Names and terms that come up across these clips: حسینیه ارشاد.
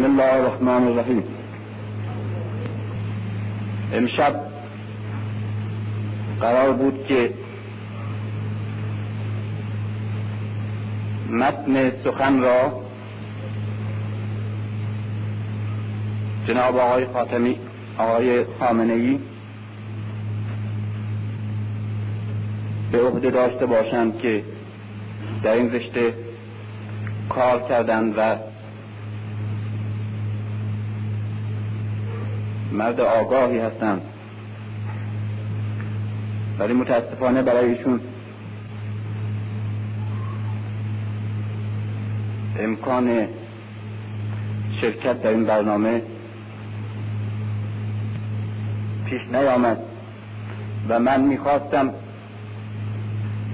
بسم الله الرحمن الرحیم. امشب قرار بود که متن سخن را جناب آقای خامنه‌ای به عهده داشته باشند که در این رشته کار کردند و مرد آگاهی هستند، ولی متاسفانه برای ایشون امکان شرکت در این برنامه پیش نیامد و من میخواستم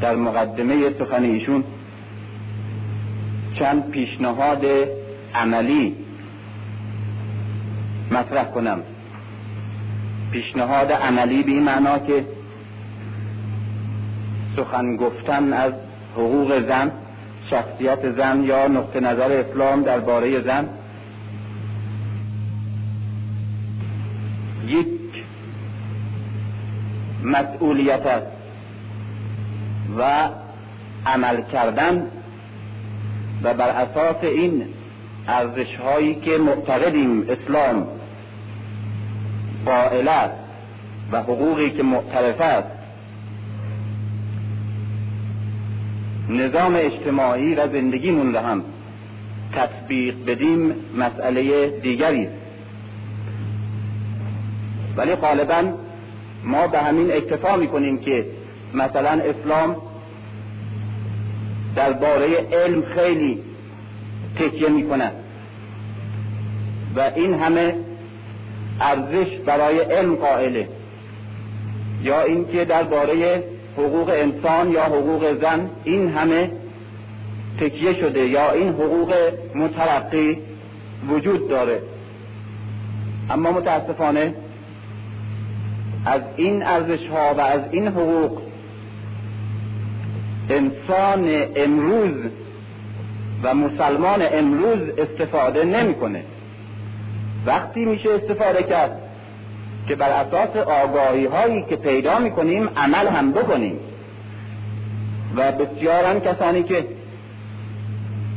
در مقدمه سخن ایشون چند پیشنهاد عملی مطرح کنم. پیشنهاد عملی به این معنا که سخن گفتن از حقوق زن، شخصیت زن یا نقطه نظر اسلام درباره زن یک مسئولیت است و عمل کردن و بر اساس این ارزش هایی که معتقدیم اسلام قائل است و حقوقی که معترف است، نظام اجتماعی و زندگیمون را هم تطبیق بدیم مسئله دیگری است. ولی غالبا ما به همین اکتفا میکنیم که مثلا اسلام درباره علم خیلی تکیه میکنه و این همه ارزش برای علم قائله، یا اینکه درباره حقوق انسان یا حقوق زن این همه تکیه شده، یا این حقوق مترقی وجود داره. اما متاسفانه از این ارزش ها و از این حقوق انسان امروز و مسلمان امروز استفاده نمیکنه. وقتی میشه استفاده کرد که بر اساس آگاهی هایی که پیدا میکنیم عمل هم بکنیم، و بسیارن کسانی که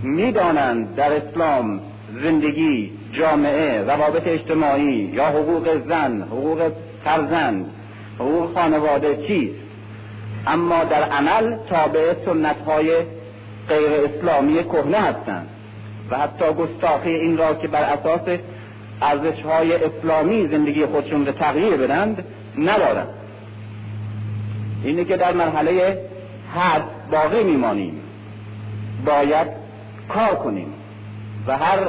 میدانند در اسلام زندگی، جامعه، روابط اجتماعی یا حقوق زن، حقوق فرزند، حقوق خانواده چیست، اما در عمل تابع سنت های غیر اسلامی کهنه هستند و حتی گستاخی این را که بر اساس ارزش های اسلامی زندگی خودشون رو تغییر بدند ندارن. اینه که در مرحله هر باقی میمانیم، باید کار کنیم و هر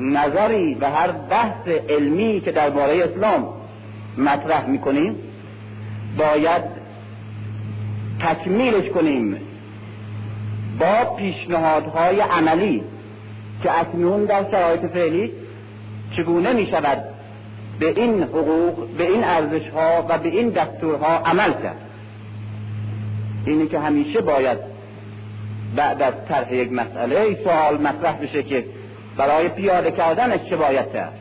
نظری و هر بحث علمی که درباره اسلام مطرح میکنیم باید تکمیلش کنیم با پیشنهادهای عملی که اکنون در شرایط فعلی چگونه می شود به این حقوق، به این ارزش ها و به این دستورها عمل کرد. اینی که همیشه باید بعد از طرح یک مسئله سوال مطرح بشه که برای پیاده کردنش چه باید کرد.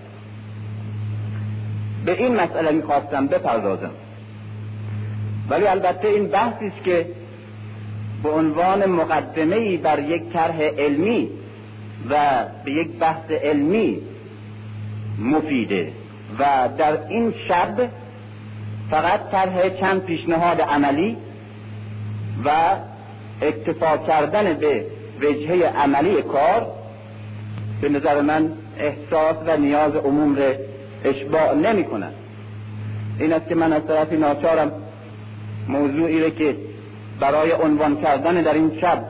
به این مسئله می خواستم بپردازم، ولی البته این بحثی است که به عنوان مقدمه‌ای بر یک طرح علمی و به یک بحث علمی مفیده، و در این شب فقط طرح چند پیشنهاد عملی و اکتفا کردن به وجهه عملی کار به نظر من احساس و نیاز عموم را اشباع نمی کند. این است که من از طرفی ناچارم موضوعی را که برای عنوان کردن در این شب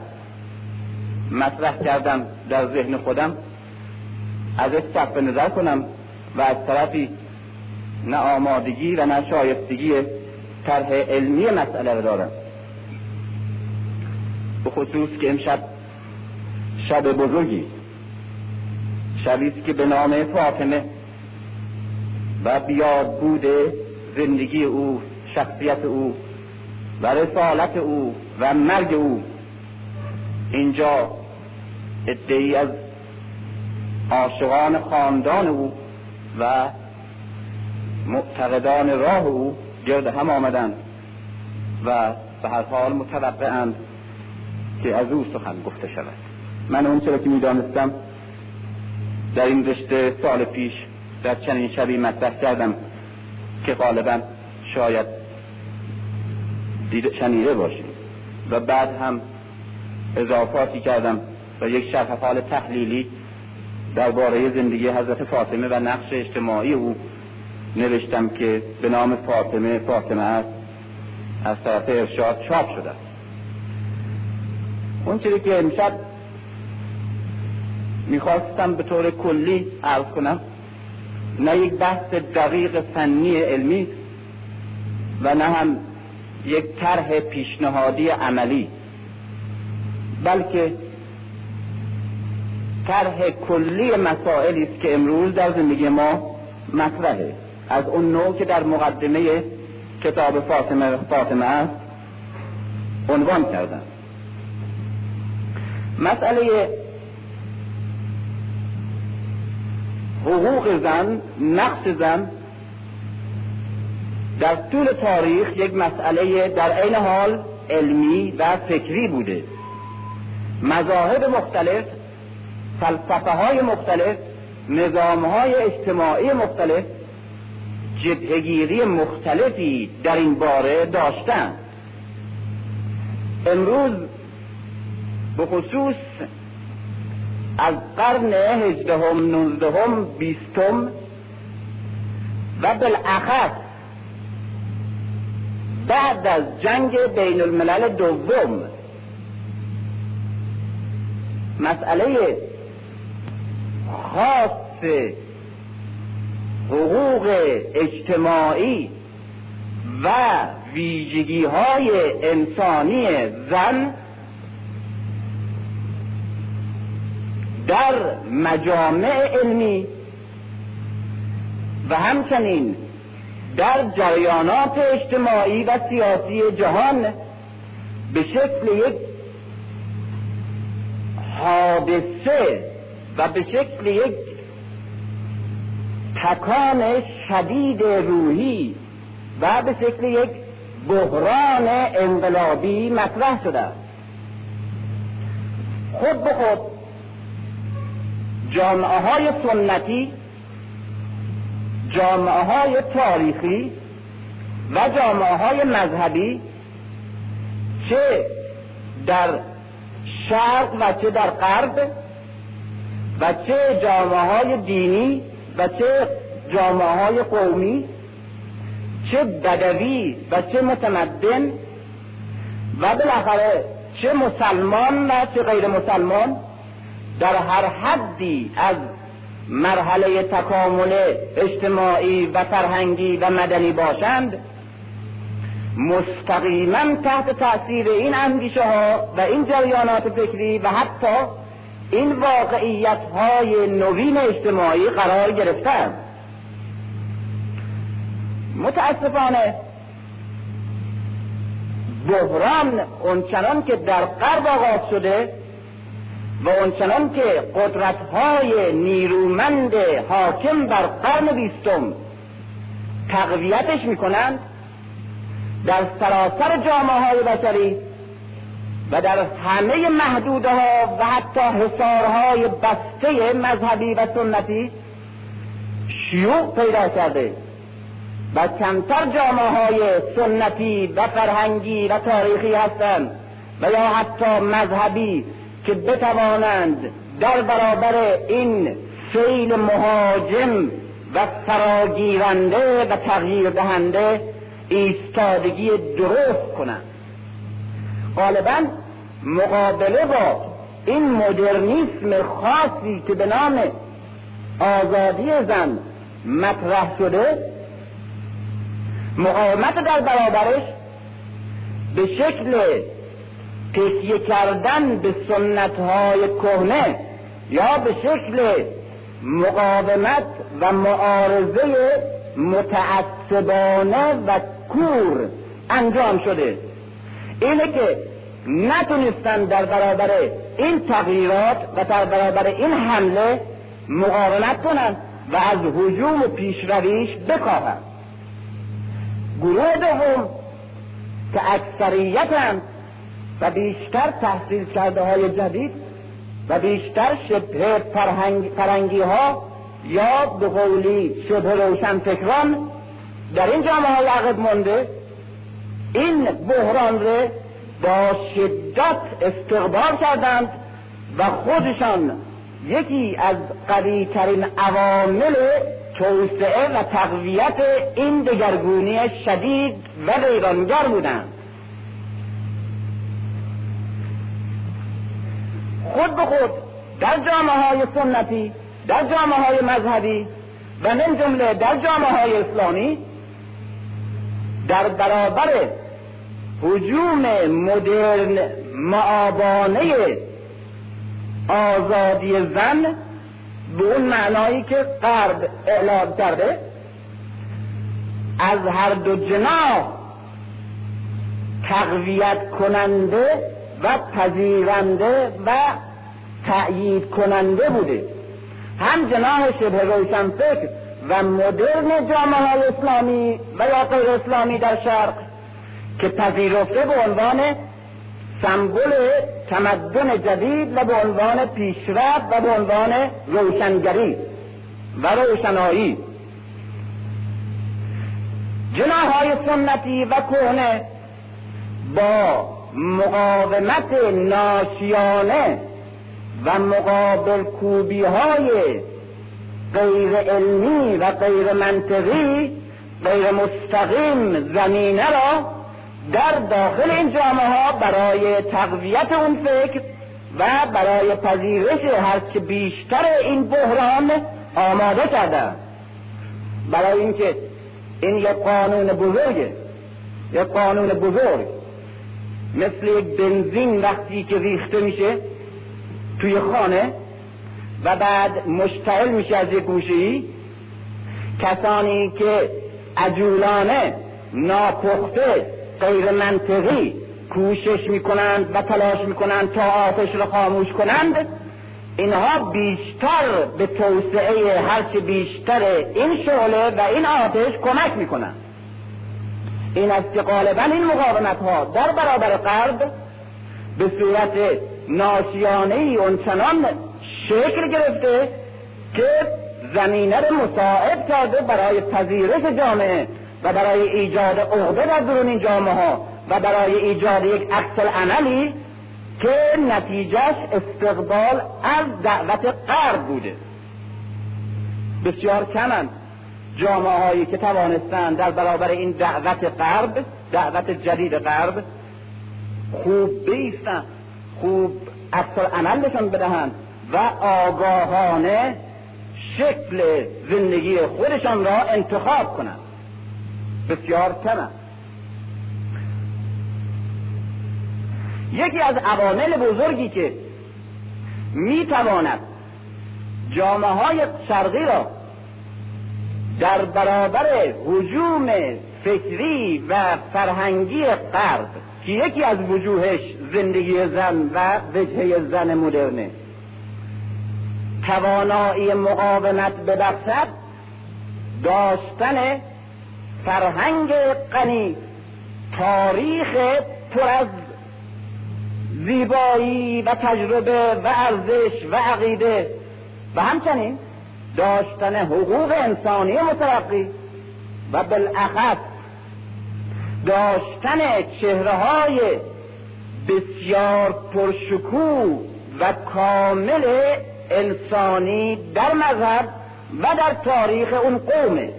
مطرح کردم در ذهن خودم ازش صرف نظر کنم و از طرفی نه آمادگی و نه شایستگی طرح علمی مسئله دارم، به خصوص که امشب شب بزرگی، شبی است که به نام فاطمه و بیاد بوده زندگی او، شخصیت او و رسالت او و مرگ او. اینجا ادعی از عاشقان خاندان او و معتقدان راه او گرد هم آمدند و به هر حال متوقعند که از او سخن گفته شود. من اون چرا که میدانستم در این رشته سال پیش در چنین شبی مطرح کردم که غالبا شاید شنیده باشیم و بعد هم اضافاتی کردم و یک شرح حال تحلیلی درباره زندگی حضرت فاطمه و نقش اجتماعی او نوشتم که به نام فاطمه از طرف ارشاد چاپ شده. اون چیزی که امشب میخواستم به طور کلی عرض کنم نه یک بحث دقیق فنی علمی و نه هم یک طرح پیشنهادی عملی، بلکه طرح کلی مسائلی است که امروز در زندگی ما مطرحه، از اون نوع که در مقدمه کتاب فاطمه است عنوان کردم. مسئله حقوق زن، نقش زن در طول تاریخ یک مسئله در عین حال علمی و فکری بوده. مذاهب مختلف، فلسفه های مختلف، نظام های اجتماعی مختلف جبهه‌گیری مختلفی در این باره داشتند. امروز به خصوص از قرن 18م، 19م، 20م و بالاخص بعد از جنگ بین الملل دوم مسئله خاص حقوق اجتماعی و ویژگی‌های انسانی زن در مجامع علمی و همچنین در جریانات اجتماعی و سیاسی جهان به شکل یک حادثه و به شکل یک تکان شدید روحی و به شکل یک بحران انقلابی مطرح شده. خود به خود جامعه های سنتی، جامعه های تاریخی و جامعه های مذهبی چه در شرق و چه در غرب و چه جامعه های دینی و چه جامعه های قومی، چه بدوی و چه متمدن و بالاخره چه مسلمان و چه غیر مسلمان در هر حدی از مرحله تکامل اجتماعی و فرهنگی و مدنی باشند مستقیما تحت تأثیر این اندیشه ها و این جریانات فکری و حتی این واقعیت های نوین اجتماعی قرار گرفتند. متاسفانه بحران اونچنان که در غرب آغاز شده و اونچنان که قدرت‌های نیرومند حاکم بر قرن 20 تقویتش می‌کنند در سراسر جامعه‌های بشری و در همه محدوده‌ها و حتی حصارهای بسته مذهبی و سنتی شیوع پیدا کرده و کمتر جامعه‌های سنتی و فرهنگی و تاریخی هستند و یا حتی مذهبی که بتوانند در برابر این سیل مهاجم و فراگیرنده و تغییر دهنده ایستادگی درست کنند. غالباً مقابله با این مدرنیسم خاصی که به نام آزادی زن مطرح شده، مقاومت در برابرش به شکل تکیه کردن به سنت‌های کهنه یا به شکل مقاومت و معارضه متعصبانه و کور انجام شده. اینه که نتونستن در برابر این تغییرات و در برابر این حمله مقاومت کنند و از هجوم و پیشرویش بکاهند. گروه دوم که اکثریتند و بیشتر تحصیل کرده های جدید و بیشتر شبه فرهنگی ها یا به قولی شبه روشنفکران در این جامعه های عقب مانده، این بحران را با شدت استقبال کردند و خودشان یکی از قوی ترین عوامل توسعه و تقویت این دگرگونی شدید و ویرانگر بودند. خود به خود در جامعه های سنتی، در جامعه های مذهبی و من جمله در جامعه های اسلامی در برابر هجوم مدرن معابانه آزادی زن به اون معنایی که غرب اعلام کرده، از هر دو جناح تقویت کننده و پذیرنده و تأیید کننده بوده. هم جناح شبه روشنفکر و مدرن جامعه اسلامی و یا غیر اسلامی در شرق که پذیرفته به عنوان سمبل تمدن جدید و به عنوان پیشرفت و به عنوان روشنگری و روشنایی. جناح‌های سنتی و کهنه با مقاومت ناشیانه و مقابل کوبی‌های غیر علمی و غیر منطقی، غیر مستقیم زمینه را در داخل این جامعه ها برای تقویت اون فکر و برای پذیرش هرچه بیشتر این بحران آماده کردن، برای اینکه این یک قانون بزرگه، یک قانون بزرگ مثل یک بنزین وقتی که ریخته میشه توی خانه و بعد مشتعل میشه از یک گوشه‌ای، کسانی که عجولانه، ناپخته، غیر منطقی کوشش میکنند و تلاش میکنند تا آتش را خاموش کنند، اینها بیشتر به توسعه هرچه بیشتر این شعله و این آتش کمک میکنند. این است که غالبا این مقاومت ها در برابر غرب به صورت ناشیانه ای اونچنان شکل گرفته که زمینه را مساعد کرده برای پذیرش جامعه و برای ایجاد عقده در درون این جامعه ها و برای ایجاد یک عکس العملی که نتیجهش استقبال از دعوت غرب بوده. بسیار کمند جامعه هایی که توانستند در برابر این دعوت غرب، دعوت جدید غرب، خوب بیستند، خوب عکس العملشون بدهند و آگاهانه شکل زندگی خودشان را انتخاب کنند. بسیار کمه. یکی از عوامل بزرگی که میتواند جامعه های شرقی را در برابر هجوم فکری و فرهنگی غرب که یکی از وجوهش زندگی زن و وجهه زن مدرنه توانایی مقاومت ببخشد، داشتن فرهنگ غنی، تاریخ پر از زیبایی و تجربه و ارزش و عقیده و همچنین داشتن حقوق انسانی مترقی و بالاخص داشتن چهره‌های بسیار پرشکوه و کامل انسانی در مذهب و در تاریخ اون قومه.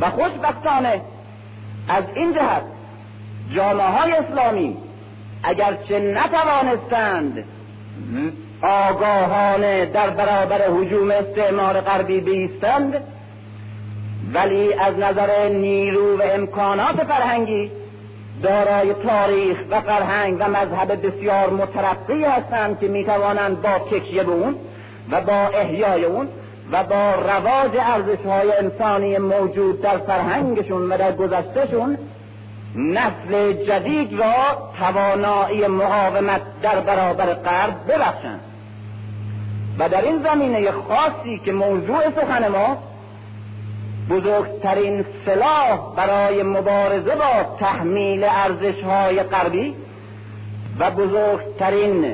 و خوشبختانه از این جهت جامعه های اسلامی اگرچه نتوانستند آگاهانه در برابر هجوم استعمار غربی بیستند، ولی از نظر نیرو و امکانات فرهنگی دارای تاریخ و فرهنگ و مذهب بسیار مترقی هستند که میتوانند با تکیه به اون و با احیای اون و با رواج ارزش‌های انسانی موجود در فرهنگشون و در گذشتهشون نسل جدید را توانایی مقاومت در برابر غرب ببخشند. و در این زمینه خاصی که موضوع سخن ما بزرگترین سلاح برای مبارزه با تحمیل ارزش‌های غربی و بزرگترین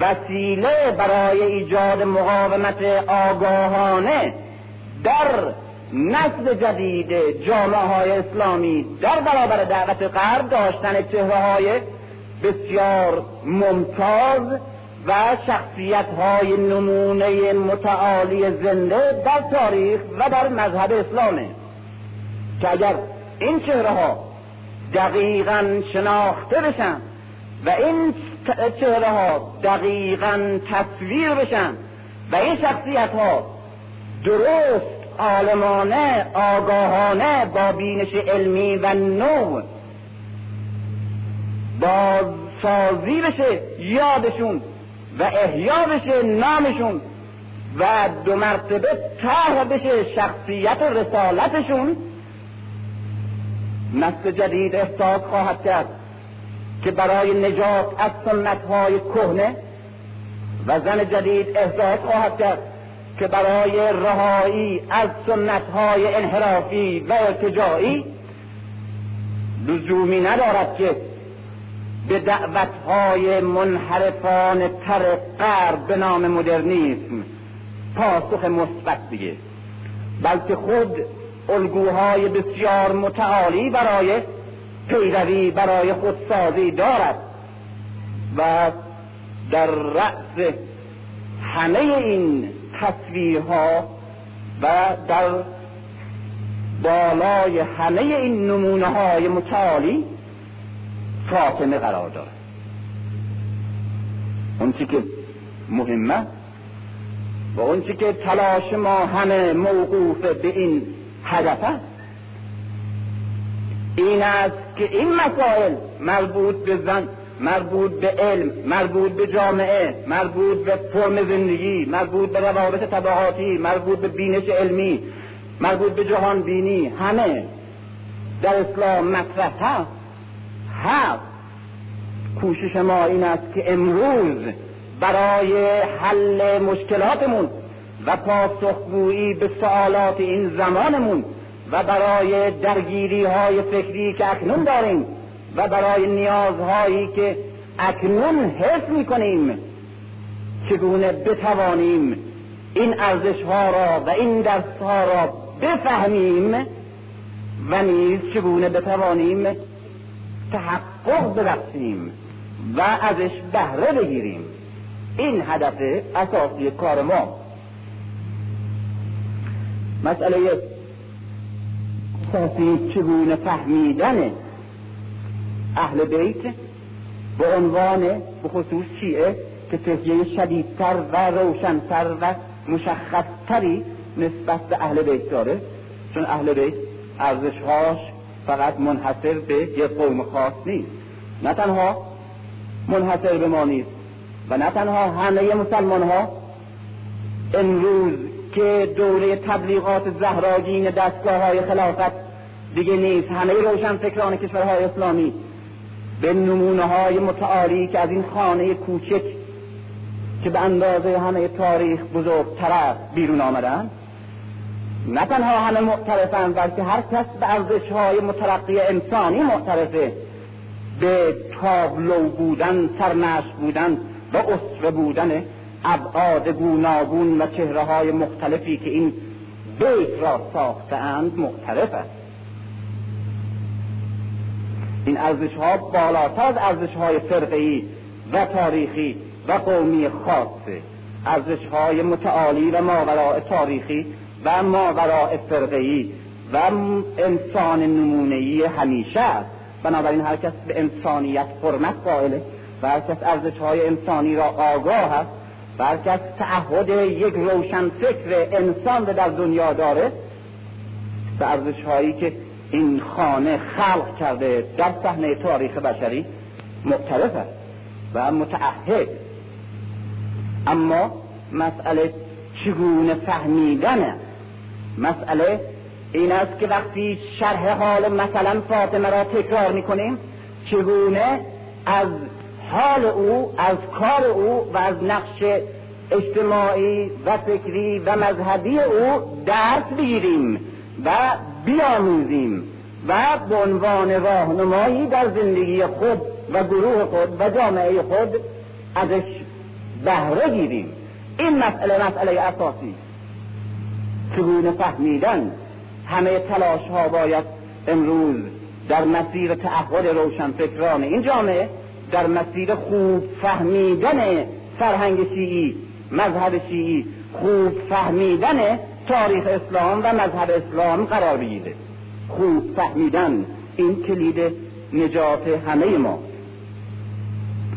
وسیله برای ایجاد مقاومت آگاهانه در نسل جدید جامعه‌های اسلامی در برابر دعوت غرب، داشتن چهره‌های بسیار ممتاز و شخصیت‌های نمونه متعالی زنده در تاریخ و در مذهب اسلامه که اگر این چهره‌ها دقیقاً شناخته بشن و این چهره‌ها دقیقاً تصویر بشن و این شخصیت‌ها درست عالمانه، آگاهانه، با بینش علمی و نو با سازی بشه یادشون و احیا بشه نامشون و دو مرتبه طرح بشه شخصیت و رسالتشون، نسل جدید احساس خواهد کرد که برای نجات از سنت‌های کهنه و زن جدید احساس خواهد کرد که برای رهایی از سنت‌های انحرافی و ارتجاعی لزومی ندارد که به دعوت‌های منحرفانه تر غرب به نام مدرنیسم پاسخ مثبت بده، بلکه خود الگوهای بسیار متعالی برای پیروی، برای خودسازی دارد و در رأس همه این تصویرها و در بالای همه این نمونه های متعالی فاطمه قرار داره. اون چی که مهمه و اون چی که تلاش ما همه موقوف به این هدف است، این است که این مسائل مربوط به زن، مربوط به علم، مربوط به جامعه، مربوط به فرم زندگی، مربوط به روابط طبقاتی، مربوط به بینش علمی، مربوط به جهان بینی، همه در اسلام مطرح هست. کوشش ما این است که امروز برای حل مشکلاتمون و پاسخگویی به سوالات این زمانمون و برای درگیری‌های فکری که اکنون داریم و برای نیازهایی که اکنون حس می‌کنیم چگونه بتوانیم این ارزش‌ها را و این درس‌ها را بفهمیم و نیز چگونه بتوانیم تحقق ببخشیم و ازش بهره بگیریم. این هدف اساسی کار ما. مسئله اساسی چگونه فهمیدن اهل بیت به عنوان به خصوص شیعه که تحیه شدیدتر و روشنتر و مشخصتری نسبت به اهل بیت داره، چون اهل بیت ارزشهاش فقط منحصر به یک قوم خاص نیست، نه تنها منحصر به ما نیست و نه تنها همه مسلمان ها امروز که دوره تبلیغات زهراگین دستگاه های خلافت دیگه نیست، همه روشن فکران کشورهای اسلامی به نمونه های متعالی که از این خانه کوچک که به اندازه همه تاریخ بزرگتر است بیرون آمدن، نه تنها همه معترفند بلکه هر کس به ارزش های مترقی انسانی معترفه، به تابلو بودن، سرنشت بودن و اسوه بونن ابعاد گوناگون و چهره های مختلفی که این بیت را ساختند معترف است. این ارزش ها بالاتر از ارزش های فرقه‌ای و تاریخی و قومی خاصه، ارزش های متعالی و ماوراء تاریخی و ماوراء فرقه‌ای و انسان نمونه‌ای همیشه است. بنابراین هر کس به انسانیت حرمت قائله و هر کس ارزش های انسانی را آگاه است و هر کس تعهد یک روشن فکر انسان در دنیا داره، به ارزش هایی که این خانه خلق کرده در صحنه تاریخ بشری معترف است و متعهد. اما مسئله چگونه فهمیدنه، مسئله این است که وقتی شرح حال مثلا فاطمه را تکرار میکنیم، چگونه از حال او، از کار او و از نقش اجتماعی و فکری و مذهبی او درس بگیریم و بیاموزیم و به عنوان راهنمایی در زندگی خود و گروه خود و جامعه خود ازش بهره گیریم. این مسئله اساسی چگونه فهمیدن. همه تلاش ها باید امروز در مسیر تعهد روشنفکران این جامعه، در مسیر خوب فهمیدن فرهنگ شیعی، مذهب شیعی، خوب فهمیدن تاریخ اسلام و مذهب اسلام قرار بگیره. خوب فهمیدن این کلید نجات همه ما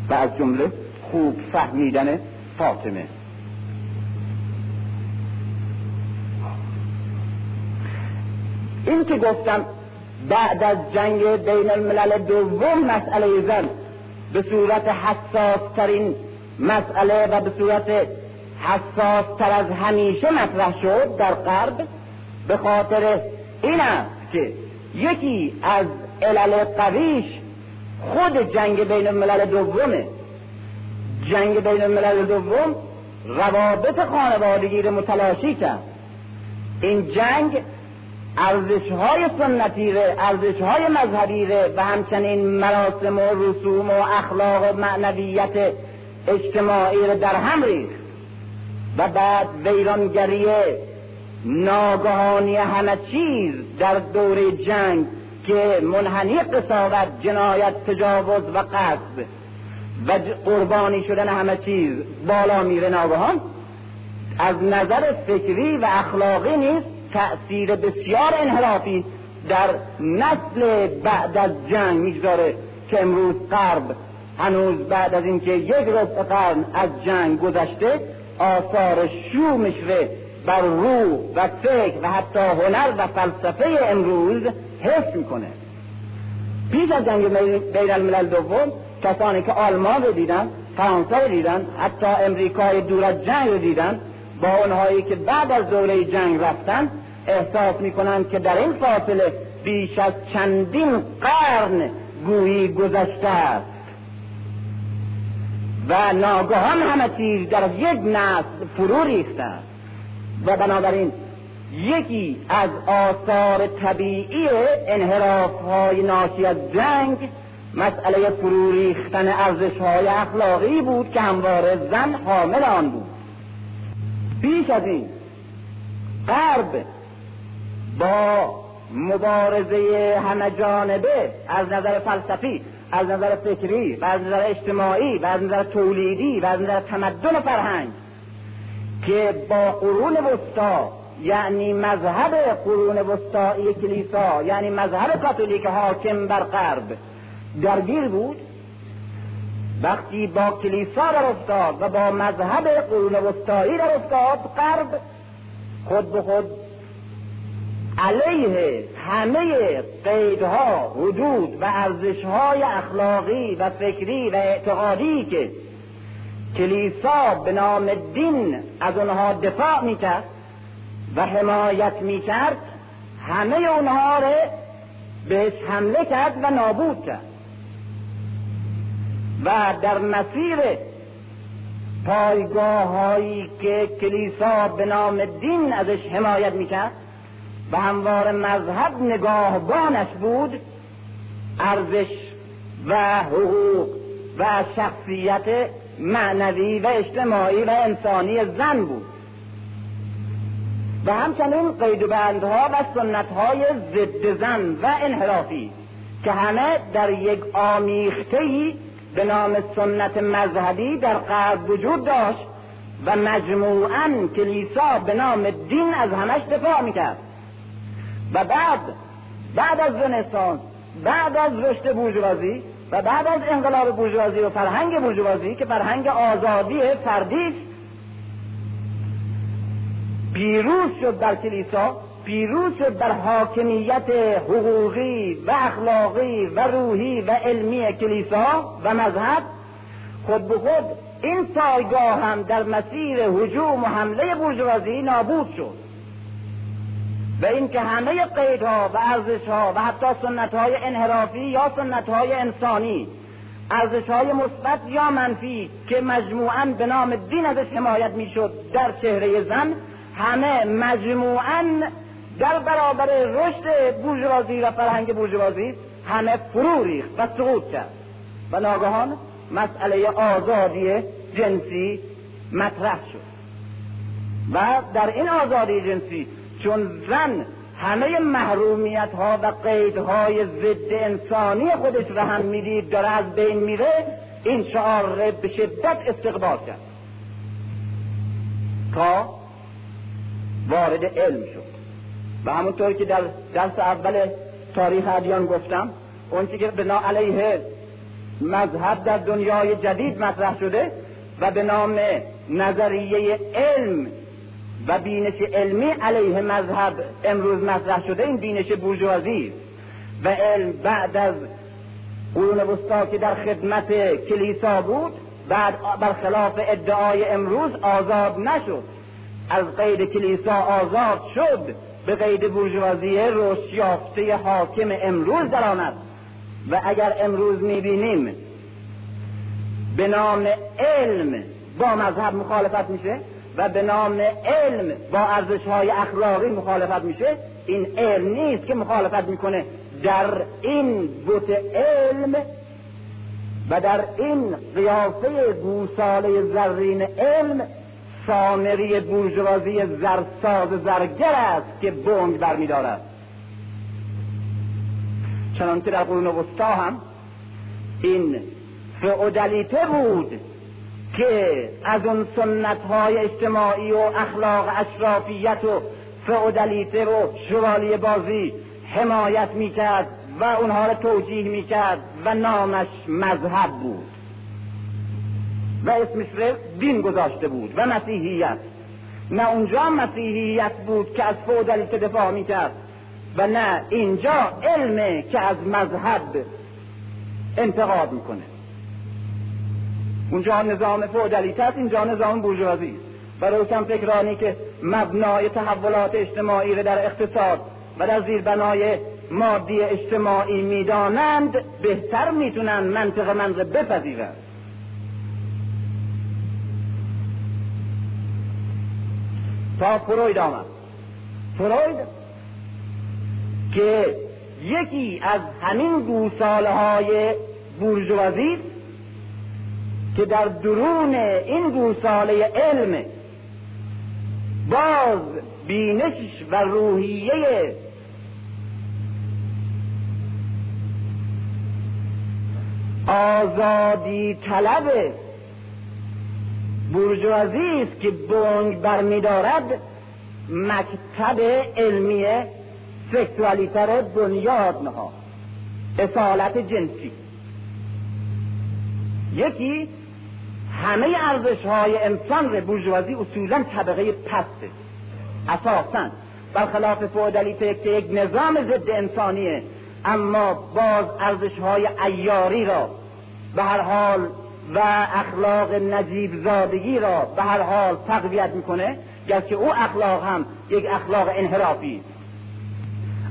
و از جمله خوب فهمیدن فاطمه. این که گفتم بعد از جنگ بین الملل دوم مسئله زن به صورت حساس ترین مسئله و به صورت حساس تر از همیشه مطرح شد در غرب، به خاطر این است که یکی از علل قویش خود جنگ بین الملل دومه. جنگ بین الملل دوم روابط خانوادگی رو متلاشی کرد. این جنگ ارزش‌های سنتی ره، ارزش‌های مذهبی ره و همچنین مراسم و رسوم و اخلاق و معنویت اجتماعی ره در هم ریخت و بعد ویرانگری ناگهانی همه چیز در دوره جنگ که منحنی قساوت، جنایت، تجاوز و قصد و قربانی شدن همه چیز بالا میره ناگهان، از نظر فکری و اخلاقی نیست تأثیر بسیار انحرافی در نسل بعد از جنگ میگذاره که امروز غرب هنوز بعد از اینکه یک ربع قرن از جنگ گذشته آثار شومش رو بر روح و فکر و حتی هنر و فلسفه امروز حس میکنه. پیش از جنگ بین الملل دوم کسانی که آلمان رو دیدن، فرانسه رو دیدن، حتی امریکای دور از جنگ رو دیدن، با اونهایی که بعد از دوره جنگ رفتن احساس میکنن که در این فاصله بیش از چندین قرن گویی گذشته است و ناگهان همه چیز در یک نسل فرو ریخته است و بنابراین یکی از آثار طبیعی انحراف‌های ناشی از جنگ مسئله فرو ریختن ارزش‌های اخلاقی بود که همواره زن حامل آن بود. بیش از این غرب با مبارزه همه جانبه از نظر فلسفی، از نظر فکری و از نظر اجتماعی و از نظر تولیدی و از نظر تمدن فرهنگ که با قرون وسطا، یعنی مذهب قرون وسطایی کلیسا، یعنی مذهب کاتولیک حاکم بر غرب درگیر بود، وقتی با کلیسا در افتاد و با مذهب قرون وسطایی در افتاد، غرب خود به خود علیه همه قیدها، حدود و ارزش‌های اخلاقی و فکری و اعتقادی که کلیسا به نام دین از آنها دفاع میکرد و حمایت میکرد، همه آنها را بهش حمله کرد و نابود کرد و در مسیر پایگاه‌هایی که کلیسا به نام دین ازش حمایت میکرد و همواره مذهب نگاهبانش بود، ارزش و حقوق و شخصیت معنوی و اجتماعی و انسانی زن بود و همچنین قید و بندها و سنت‌های ضد زن و انحرافی که همه در یک آمیخته‌ای به نام سنت مذهبی در غرب وجود داشت و مجموعاً کلیسا به نام دین از همش دفاع میکرد و بعد از رنسانس، بعد از رشد بورژوازی و بعد از انقلاب بورژوازی و فرهنگ بورژوازی که فرهنگ آزادی فردی، پیروز شد بر کلیسا، پیروز شد بر حاکمیت حقوقی و اخلاقی و روحی و علمی کلیسا و مذهب. خود به خود این سایگاه هم در مسیر هجوم و حمله بورژوازی نابود شد و این که همه قیدها و ارزشها و حتی سنتهای انحرافی یا سنتهای انسانی ارزش‌های مثبت یا منفی که مجموعاً به نام دین ازش حمایت می‌شد در چهره زن، همه مجموعاً در برابر رشد بورژوازی و فرهنگ بورژوازی همه فرو ریخت و سقوط کرد و ناگهان مسئله آزادی جنسی مطرح شد. و در این آزادی جنسی چون زن همه محرومیت ها و قیدهای ضد انسانی خودش را هم میدید داره از بین میره، این شعار به شدت استقبال کرد تا وارد علم شد. و همونطور که در درس اول تاریخ ادیان گفتم، اون چیزی که بنا علیه مذهب در دنیای جدید مطرح شده و به نام نظریه علم و بینش علمی علیه مذهب امروز مطرح شده، این بینش بورژوازی و علم بعد از قرون وسطا که در خدمت کلیسا بود، بعد برخلاف ادعای امروز آزاد نشد، از قید کلیسا آزاد شد، به قید بورژوازی رشد یافته حاکم امروز در آن است. و اگر امروز میبینیم به نام علم با مذهب مخالفت میشه و به نام علم با ارزش‌های اخلاقی مخالفت میشه، این علم نیست که مخالفت میکنه، در این بُت علم و در این قیافه گوساله زرین علم سامری بورژوازی زرساز زرگر است که بونگ برمیدارد. چنانکه در قرون وسطا هم این فئودالیته بود که از اون سنت‌های اجتماعی و اخلاق اشرافیت و فئودالیته و شوالیه بازی حمایت میکرد و اونها را توجیه میکرد و نامش مذهب بود و اسمش را دین گذاشته بود و مسیحیت. نه اونجا مسیحیت بود که از فئودالیته دفاع میکرد و نه اینجا علمه که از مذهب انتقاد میکنه. اونجا نظام فئودالیته است، اینجا نظام بورژوازی است. برای روشن فکرانی که مبنای تحولات اجتماعی را در اقتصاد و در زیربنای مادی اجتماعی میدانند، بهتر میتونن منطق من را بپذیرند. تا فروید آمد، فروید که یکی از همین گوساله‌های بورژوازی که در درون این گوساله علم باز بینش و روحیه آزادی طلب بورژوازی است که بونگ برمی‌دارد، مکتب علمی سکسوالیته را بنیاد نهاد، اصالت جنسی. یکی همه ارزش‌های انسان را بورژوازی اصولاً طبقه پسته اساساً، برخلاف فئودالیته که یک نظام ضد انسانیه، اما باز ارزش‌های عیاری را به هر حال و اخلاق نجیب زادگی را به هر حال تقویت می‌کنه، گرچه او اخلاق هم یک اخلاق انحرافی است.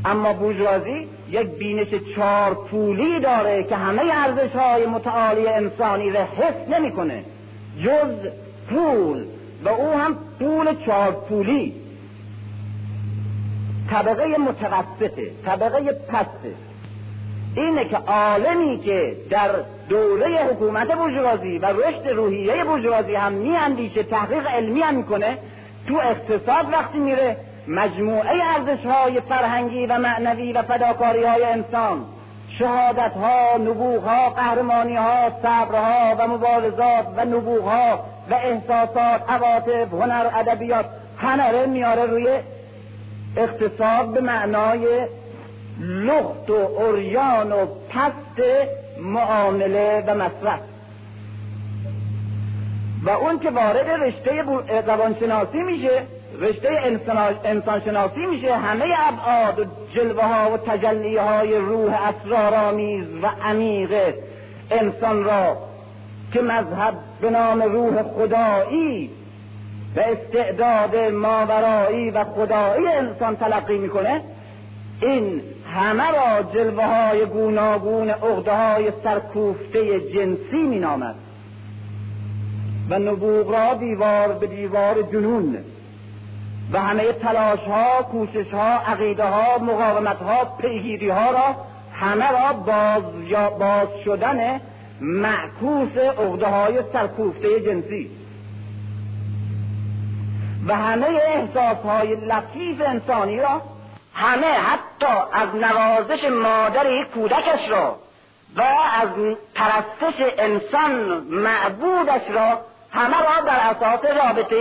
اما بورژوازی یک بینش چارپولی داره که همه ارزش‌های متعالی انسانی را حس نمی‌کنه جز پول، و او هم پول چارپولی، طبقه متوسطه، طبقه پسته. اینه که عالمی که در دوره حکومت بورژوازی و رشد روحیه بورژوازی هم می‌اندیشه، تحقیق علمی هم می‌کنه، تو اقتصاد وقتی میره مجموعه ارزش‌های فرهنگی و معنوی و فداکاری‌های انسان، شهادت‌ها، نبوغ‌ها، قهرمانی‌ها، صبرها و مبارزات و نبوغ‌ها و احساسات، عواطف، هنر، ادبیات، هنره میاره روی اقتصاد به معنای لخت و عریان و پست معامله و مصرف. و اون که وارد رشته روانشناسی میشه، رشته انسانشناسی میشه، همه ابعاد و جلوه ها و تجلی های روح اسرارآمیز و عمیق انسان را که مذهب به نام روح خدایی و استعداد ماورایی و خدایی انسان تلقی میکنه، این همه را جلوه های گوناگون عقده های سرکوفته جنسی می نامد و نبوغ را دیوار به دیوار جنون و همه تلاش ها، کوشش ها، عقیده ها، مقاومت ها، پیگیری ها را همه را باز شدن معکوس عقده های سرکوفته جنسی و همه احساس های لطیف انسانی را، همه حتی از نوازش مادر یک کودکش را و از پرستش انسان معبودش را، همه را بر اساس رابطه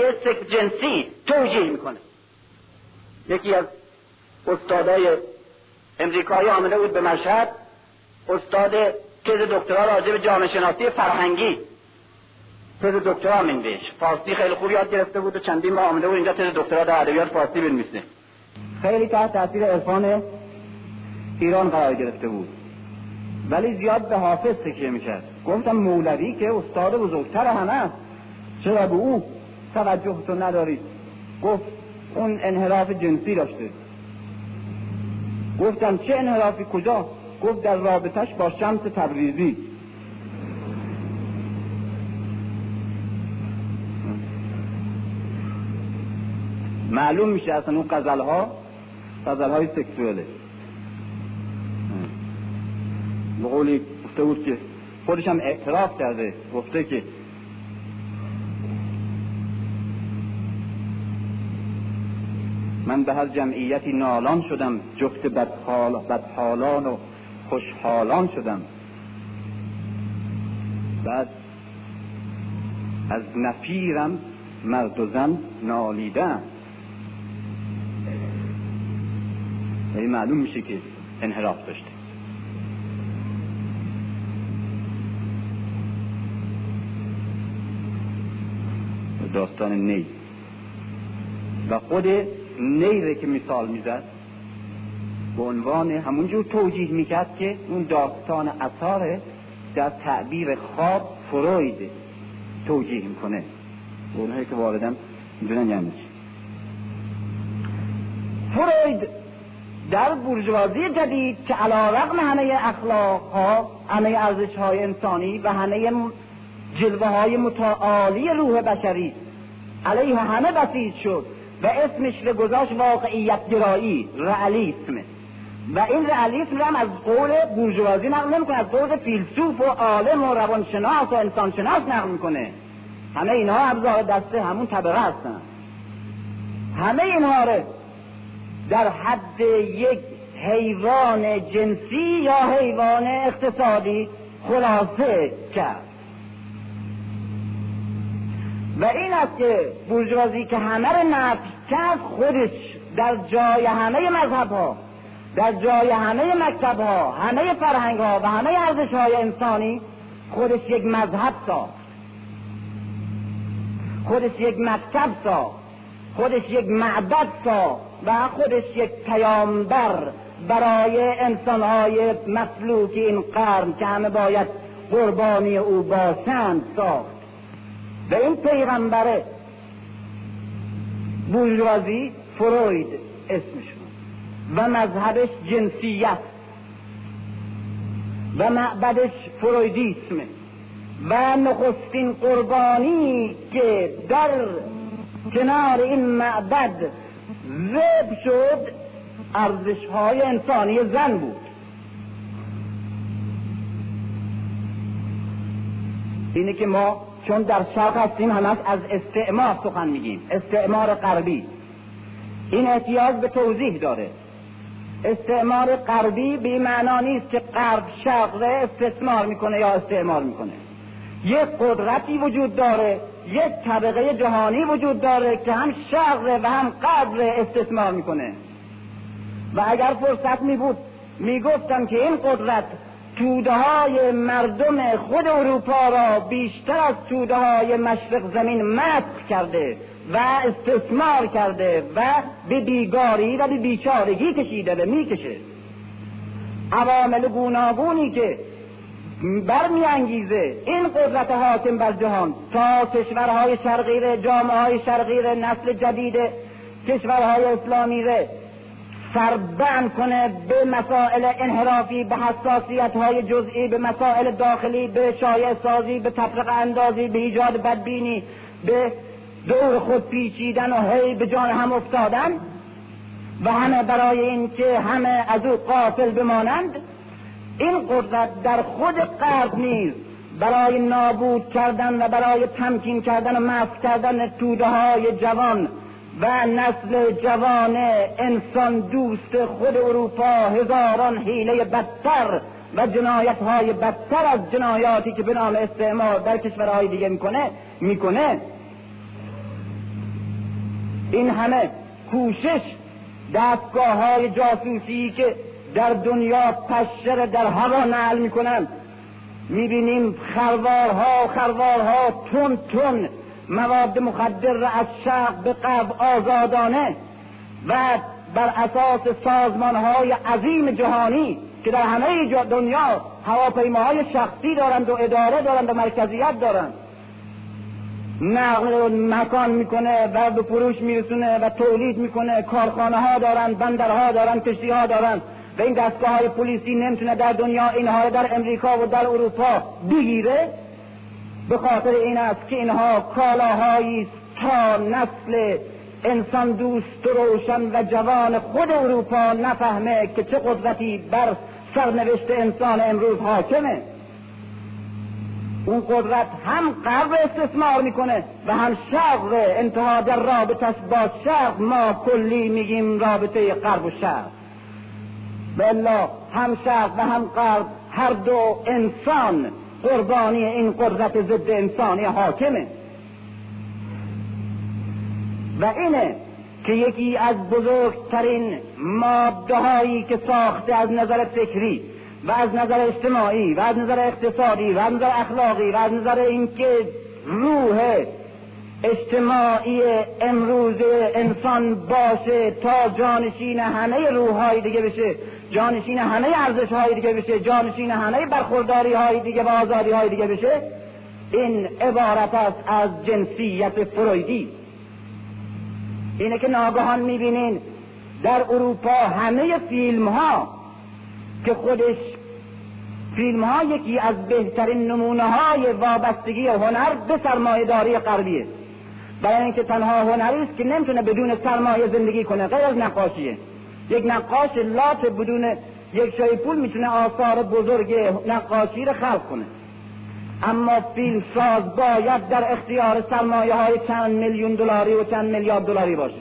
جنسی توجیه میکنه. یکی از استادای امریکایی آمده بود به مشهد، استاد تز دکترا راجع به جامعه شناسی فرهنگی تز دکترا می‌نوشت، فارسی خیلی خوب یاد گرفته بود و چندین ماه آمده بود اینجا تز دکترا در ادبیات فارسی بنویسه. خیلی تحت تاثیر عرفان ایران قرار گرفته بود ولی زیاد به حافظ تکیه میکرد. گفتم مولوی که استاد بزرگتر همه است، چرا به او توجهتو ندارید؟ گفت اون انحراف جنسی داشته. گفتم چه انحرافی، کجا؟ گفت در رابطش با شمس تبریزی. معلوم میشه اصلا اون غزل‌های سکسواله. به قولی گفته بود که خودش هم اعتراف کرده، گفته که من به هر جمعیتی نالان شدم، جفت بدحالان و خوشحالان شدم. بعد از نفیرم مرد و زن نالیدم. یعنی معلوم میشه که انحراف داشته. داستان نی و خود نیره که مثال میزد به عنوان همونجور توجیه میکرد که اون داستان اثار در تعبیر خواب فروید توجیه میکنه. اونهایی که واردم میدونن یعنی چی. فروید در بورژوازی جدید که علی رغم همه اخلاقها، همه ارزشهای انسانی و همه جلوه های متعالی روح بشری علیه همه بسیج شد و اسمش رو گذاشت واقعیت گرایی، رئالیسم. و این رئالیسم رو هم از قول بورژوازی نقل نمیکنه، از قول فیلسوف و عالم و روانشناس و انسانشناس نقل میکنه. همه اینها ابزار دسته همون طبقه هستن. همه اینها رو در حد یک حیوان جنسی یا حیوان اقتصادی خلاصه کرد و این است که بورژوازی که همه رو نفی کرد، خودش در جای همه مذهب‌ها، در جای همه مکتب‌ها، همه فرهنگ‌ها و همه ارزش‌های انسانی خودش یک مذهب ساخت، خودش یک مکتب ساخت، خودش یک معبد ساخت و خودش یک پیامبر برای انسان‌های مفلوک این قرن که همه باید قربانی او باشند ساخت. و این پیغمبر بورژوازی فروید اسمش بود و مذهبش جنسیت و معبدش فرویدیسمه و نخستین قربانی که در کنار این معبد ذبح شد ارزش‌های انسانی زن بود. اینه که ما چون در شرق هستیم همه از استعمار سخن میگیم، استعمار غربی. این احتیاج به توضیح داره. استعمار غربی به این معنا نیست که غرب شرق را استثمار میکنه یا استعمار میکنه. یک قدرتی وجود داره، یک طبقه جهانی وجود داره که هم شرق و هم غرب را استثمار میکنه. و اگر فرصت میبود میگفتم که این قدرت توده های مردم خود اروپا را بیشتر از توده های مشرق زمین مسخ کرده و استثمار کرده و به بیگاری و به بیچارگی کشیده و میکشه. عوامل گوناگونی که برمیانگیزه این قدرت حاکم بر جهان تا کشورهای شرقی ره، جامعه های شرقی ره، نسل جدید کشورهای اسلامی ره سربند کنه به مسائل انحرافی، به حساسیت‌های جزئی، به مسائل داخلی، به شایعه سازی، به تفرقه اندازی، به ایجاد بدبینی، به دور خود پیچیدن و هی به جان هم افتادن و همه برای اینکه همه از او قاتل بمانند. این قدرت در خود غرب نیز برای نابود کردن و برای تمکین کردن و محو کردن توده‌های جوان و نسل جوان انسان دوست خود اروپا هزاران حیله بدتر و جنایت‌های بدتر از جنایاتی که به نام استعمار در کشورهای دیگه میکنه. این همه کوشش، دستگاه‌های جاسوسی که در دنیا پشر در هوا نعل میکنن، میبینیم خروارها تون مواد مخدر را از شرق به غرب آزادانه و بر اساس سازمان‌های عظیم جهانی که در همه دنیا هواپیماهای شخصی دارند و اداره دارند و مرکزیت دارند نقل و مکان میکنه و به فروش میرسونه و تولید میکنه. کارخانه ها دارند، بندرها دارند، کشتی ها دارند و این دستگاه های پلیسی نمیتونه در دنیا اینها در امریکا و در اروپا بگیره. به خاطر این است که اینها کالاهایی تا نسل انسان دوست روشن و جوان خود اروپا نفهمه که چه قدرتی بر سرنوشت انسان امروز حاکمه. اون قدرت هم غرب استثمار میکنه و هم شرق. انتها در رابطه با شرق ما کلی میگیم رابطه غرب و شرق. بلا هم شرق و هم غرب هر دو انسان قربانی این قدرت ضد انسانی حاکمه. و اینه که یکی از بزرگترین ماده‌هایی که ساخته از نظر فکری و از نظر اجتماعی و از نظر اقتصادی و از نظر اخلاقی و از نظر اینکه روح اجتماعی امروز انسان باشه تا جانشین همه روح‌های دیگه بشه، جانشین همه ارزش‌های دیگه بشه، جانشین همه برخورداری‌های دیگه و آزادی‌های دیگه بشه، این عبارت است از جنسیت فرویدی. اینه که ناگهان می‌بینین در اروپا همه فیلم‌ها که خودش فیلم ها یکی از بهترین نمونه های وابستگی هنر به سرمایه داری غربیه، برای اینکه تنها هنری است که نمیتونه بدون سرمایه زندگی کنه غیر از نقاشیه. یک نقاش لات بدون یک شای پول میتونه آثار بزرگ نقاشی رو خلق کنه، اما فیلم ساز باید در اختیار سرمایه های چند میلیون دلاری و چند میلیارد دلاری باشه.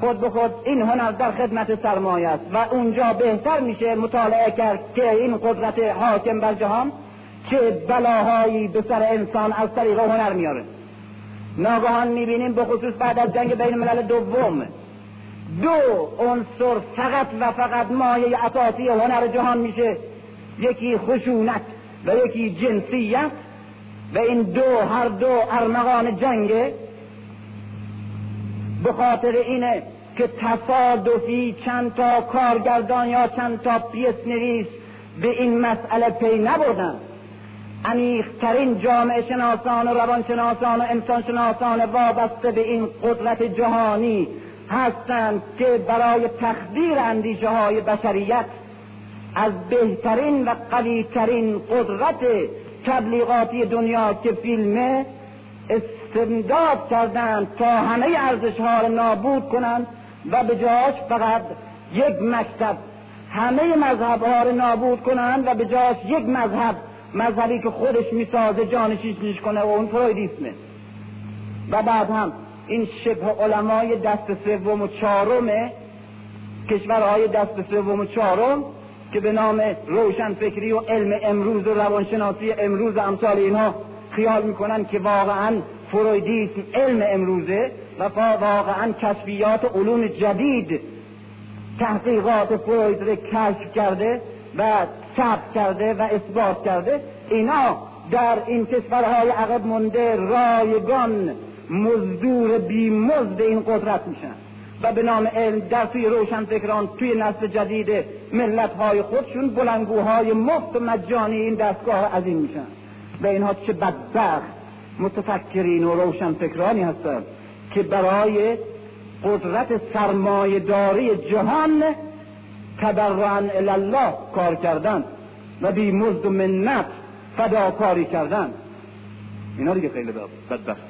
خود به خود این هنر در خدمت سرمایه است و اونجا بهتر میشه مطالعه کرد که این قدرت حاکم بر جهان چه بلاهایی به سر انسان از طریق هنر میاره. ناگهان میبینیم به خصوص بعد از جنگ بین الملل دوم دو عنصر فقط و فقط مایه اساسی هنر جهان میشه، یکی خشونت و یکی جنسیت، و این دو هر دو ارمغان جنگه. به خاطر اینه که تصادفی چند تا کارگردان یا چند تا پیس نویس به این مسئله پی نبردن. عمیق‌ترین جامعه شناسان و روانشناسان و انسانشناسان وابسته به این قدرت جهانی هستند که برای تخدیر اندیشه های بشریت از بهترین و قوی‌ترین قدرت تبلیغاتی دنیا که فیلمه استمداد کردن تا همه ارزش‌ها را نابود کنند و به جاش فقط یک مکتب، همه مذهب‌ها را نابود کنند و به جاش یک مذهب، مذهبی که خودش میسازه جانشینش کنه و اون فرویدیسمه. و بعد هم این شبه علمای دست سوم و چهارم کشورهای دست سوم و چهارم که به نام روشنفکری و علم امروز و روانشناسی امروز امثال اینها خیال میکنن که واقعاً فرویدیسم علم امروزه و واقعاً کشفیات علوم جدید تحقیقات فروید رو کشف کرده و ثبت کرده و اثبات کرده. اینا در این کشورهای عقب مونده رایگان مزدور بی مزد این قدرت میشن و به نام علم در توی روشنفکران، توی نسل جدید ملت‌های خودشون بلندگوهای مفت و مجانی این دستگاه عظیم میشن. و اینها چه بدبخت متفکرین و روشنفکرانی هستند که برای قدرت سرمایه‌داری جهان تبرعاً الی الله کار کردن و بی مزد و منت فداکاری کردن، اینا دیگه خیلی بدبخت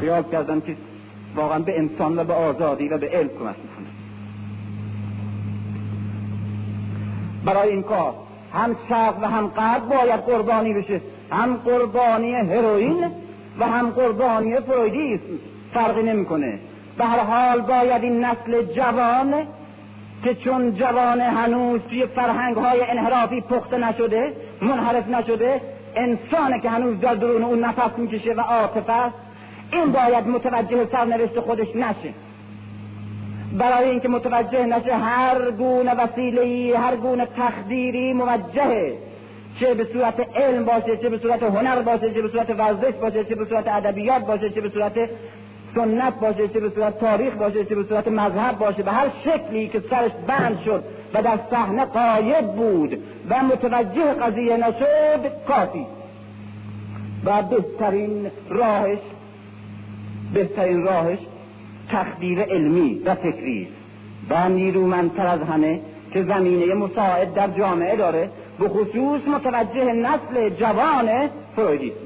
خیال کردن که واقعا به انسان و به آزادی و به علم کمک میکنه. برای این کار هم شغ و هم قرد باید قربانی بشه، هم قربانی هروئین و هم قربانی فرویدیسم، فرقی نمیکنه. به هر حال باید این نسل جوان که چون جوان هنوز توی فرهنگ های انحرافی پخته نشده، منحرف نشده، انسانه که هنوز در درون اون نفس میکشه و عاطفه است، این باید متوجه سرنوشت خودش نشه. برای اینکه متوجه نشه هر گونه وسیله‌ای، هر گونه تخدیری موجهه، چه به صورت علم باشه، چه به صورت هنر باشه، چه به صورت ورزش باشه، چه به صورت ادبیات باشه، چه به صورت سنت باشه، چه به صورت تاریخ باشه، چه به صورت مذهب باشه، به هر شکلی که سرش بند شد و در صحنه غایب بود و متوجه قضیه نشد کافی. و بهترین راهش تخدیر علمی و فکری و نیرومندتر از همه که زمینه مساعد در جامعه داره، به خصوص متوجه نسل جوان فرویدیسم.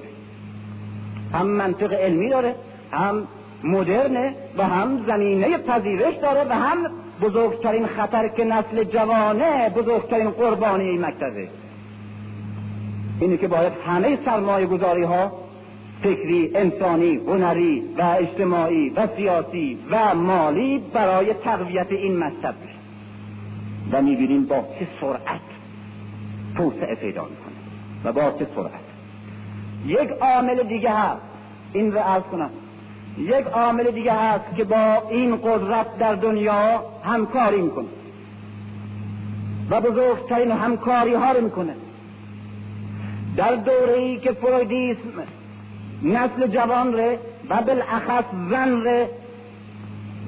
هم منطق علمی داره، هم مدرنه و هم زمینه پذیرش داره و هم بزرگترین خطر که نسل جوانه، بزرگترین قربانی این مکتبه اینه که باید همه سرمایه گذاری ها فکری، انسانی، هنری و اجتماعی و سیاسی و مالی برای تقویت این مکتب بشه و میبینیم با چه سرعت توسعه پیدا میکنه و با چه سرعت. یک عامل دیگه هست، این رو عرض کنم، یک عامل دیگه هست که با این قدرت در دنیا همکاری میکنه و بزرگترین همکاری ها رو میکنه. در دوره‌ای که فرویدیسم نسل جوان ره و بالاخص زن ره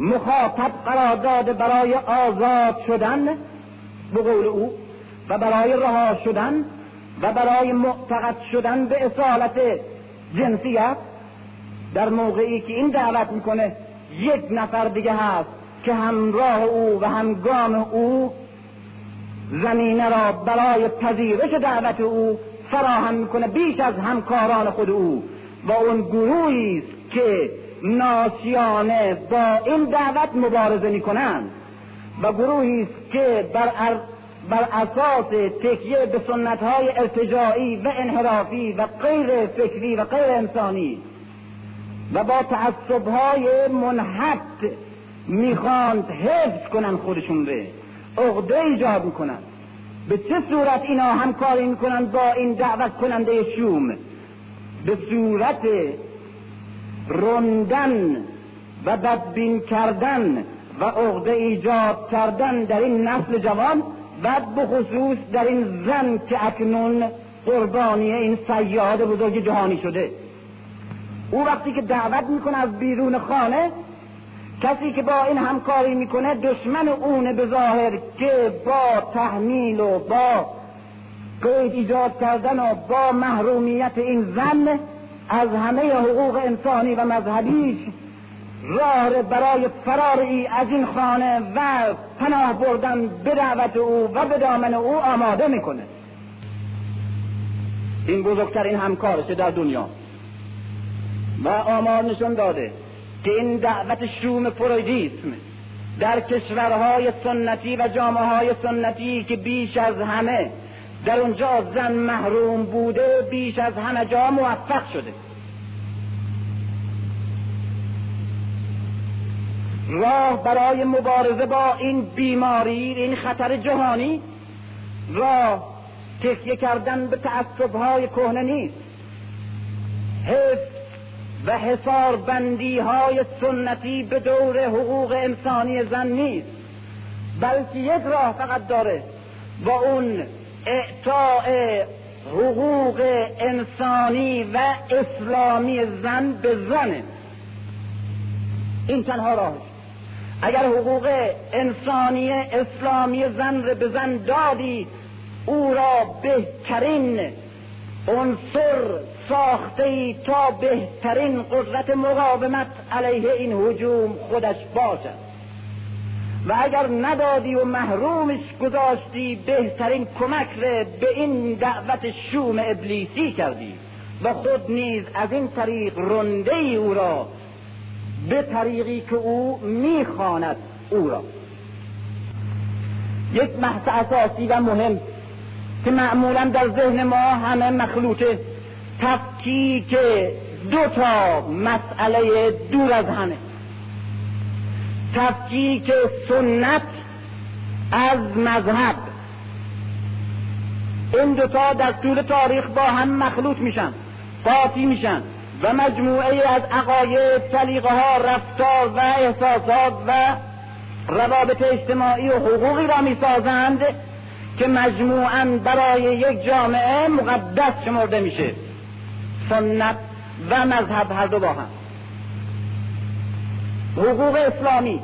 مخاطب قرار داده برای آزاد شدن به قول او و برای رها شدن و برای معتقد شدن به اصالت جنسیت، در موقعی که این دعوت میکنه یک نفر دیگه هست که همراه او و همگام او زمینه را برای پذیرش دعوت او فراهم میکنه بیش از همکاران خود او، و اون گروهی است که ناشیانه با این دعوت مبارزه میکنند و گروهی است که بر اساس تکیه به سنت های ارتجاعی و انحرافی و غیر فکری و غیر انسانی و با تعصب های منحط میخواند حفظ کنن خودشون ره، عقده ایجاد میکنن. به چه صورت اینا همکاری میکنن با این دعوت کننده شوم؟ به صورت رندن و بدبین کردن و عقده ایجاد کردن در این نسل جوان و به خصوص در این زن که اکنون قربانی این صیاد بزرگ جهانی شده. او وقتی که دعوت میکنه از بیرون خانه، کسی که با این همکاری میکنه دشمن اونه به ظاهر که با تحمیل و با قید ایجاد کردن و با محرومیت این زن از همه حقوق انسانی و مذهبیش راه برای فرار ای از این خانه و پناه بردن به دعوت او و به دامن او آماده میکنه. این بزرگترین همکارشه در دنیا و آمار نشون داده که این دعوت شوم فرویدیسم در کشورهای سنتی و جامعه‌های سنتی که بیش از همه در اونجا زن محروم بوده، بیش از همه جا موفق شده. راه برای مبارزه با این بیماری، این خطر جهانی، راه تکیه کردن به تعصب‌های کهنه نیست. حفظ و حصار بندی‌های سنتی به دور حقوق انسانی زن نیست، بلکه یک راه فقط داره، با اون اعطاء حقوق انسانی و اسلامی زن به زنه. این تنها راهش. اگر حقوق انسانی اسلامی زن را به زن دادی، او را بهترین عنصر ساختی تا بهترین قدرت مقاومت علیه این هجوم خودش باشد و اگر ندادی و محرومش گذاشتی بهترین کمک را به این دعوت شوم ابلیسی کردی و خود نیز از این طریق رنده‌ای او را به طریقی که او میخواند او را. یک بحث اساسی و مهم که معمولا در ذهن ما همه مخلوطه، تفکیک دو تا مسئله دور از همه، تفکیک سنت از مذهب. این دوتا در طول تاریخ با هم مخلوط میشن، قاطی میشن و مجموعه از عقاید، سلیقه ها، رفتار و احساسات و روابط اجتماعی و حقوقی را میسازند که مجموعاً برای یک جامعه مقدس شمرده میشه. سنت و مذهب هر دو با هم، حقوق اسلامی،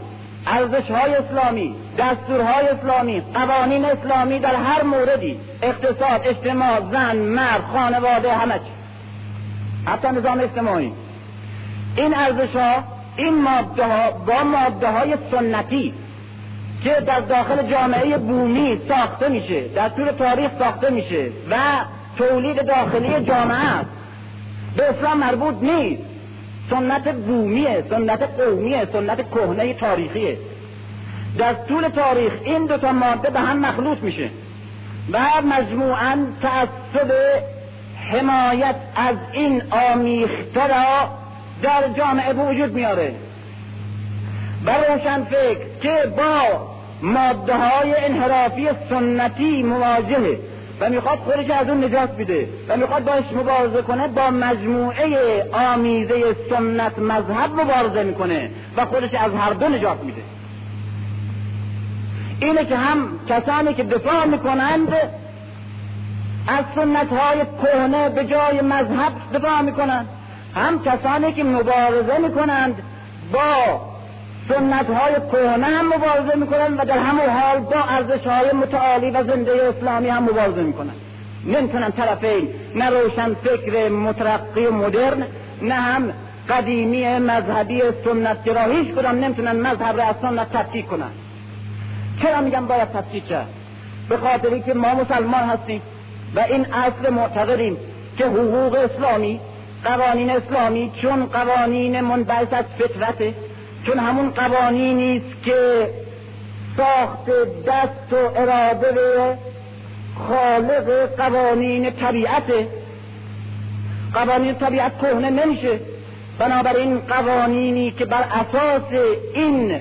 ارزش‌های اسلامی، دستورهای اسلامی، قوانین اسلامی در هر موردی، اقتصاد، اجتماع، زن، مرد، خانواده، همه چی، حتی نظام اجتماعی. این ارزش‌ها، این ماده‌ها با ماده‌های سنتی که در داخل جامعه بومی ساخته میشه، در طول تاریخ ساخته میشه و تولید داخلی جامعه است، به اسلام مربوط نیست. سنت بومیه، سنت قومیه، سنت کهنه تاریخیه. در طول تاریخ این دوتا ماده به هم مخلوط میشه و مجموعاً تعصب حمایت از این آمیخته را در جامعه به وجود میاره. روشن فکر که با ماده های انحرافی سنتی مواجهه و میخواد خودش از اون نجات بده و میخواد باش مبارزه کنه، با مجموعه آمیزه سنت مذهب مبارزه میکنه و خودش از هر دو نجات میده. اینه که هم کسانی که دفاع میکنند از سنت های کهنه به جای مذهب دفاع میکنند، هم کسانی که مبارزه میکنند با سنت های کهنه هم مبارزه میکنن و در همون حال با ارزش های متعالی و زنده اسلامی هم مبارزه میکنن. نمیتونن طرفین، نه روشن فکر مترقی مدرن نه هم قدیمی مذهبی سنتگرا، هیچ کدام نمیتونن مذهب را از سنت تفکیک کنن. چرا میگم باید تفکیک کرد؟ به خاطری که ما مسلمان هستیم و این اصل معتقدیم که حقوق اسلامی، قوانین اسلامی، چون قوانین منبعث از فطرته، چون همون قوانینی است که ساخت دست و اراده خالق قوانین طبیعته، قوانین طبیعت کهنه نمیشه. بنابراین قوانینی که بر اساس این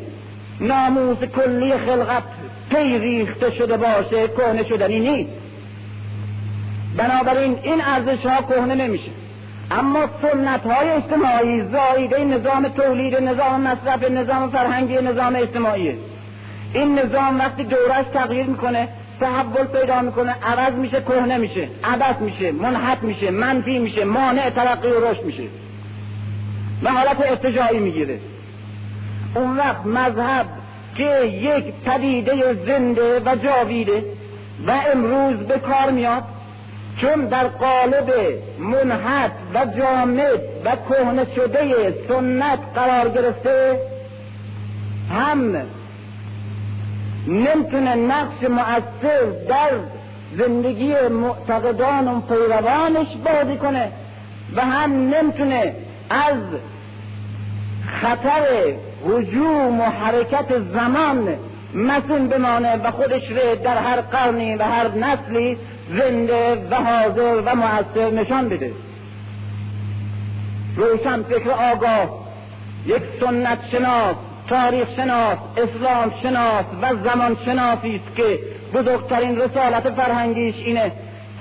ناموس کلی خلقت پی ریخته شده باشه کهنه شدنی نیست. بنابراین این ارزش ها کهنه نمیشه. اما سنت های اجتماعی زایده نظام تولید، نظام مصرف، نظام فرهنگی، نظام اجتماعی، این نظام وقتی دورش تغییر میکنه، تحول پیدا میکنه، عوض میشه، کهنه میشه، عبث میشه، منحط میشه، منفی میشه، مانع ترقی و رشد میشه و حالت ارتجاعی میگیره. اون وقت مذهب که یک پدیده زنده و جاویده و امروز به کار میاد، چون در قالب منحط و جامد و کهنه شده سنت قرار گرفته، هم نمیتونه نقش مؤثر در زندگی معتقدان و پیروانش بازی کنه و هم نمیتونه از خطر هجوم و حرکت زمان مسئول بمانه و خودش رو در هر قرنی و هر نسلی زنده و حاضر و مؤثر نشان بده. روشن فکر آگاه، یک سنت شناس، تاریخ شناس، اسلام شناس و زمان شناسی است که بزرگترین رسالت فرهنگیش اینه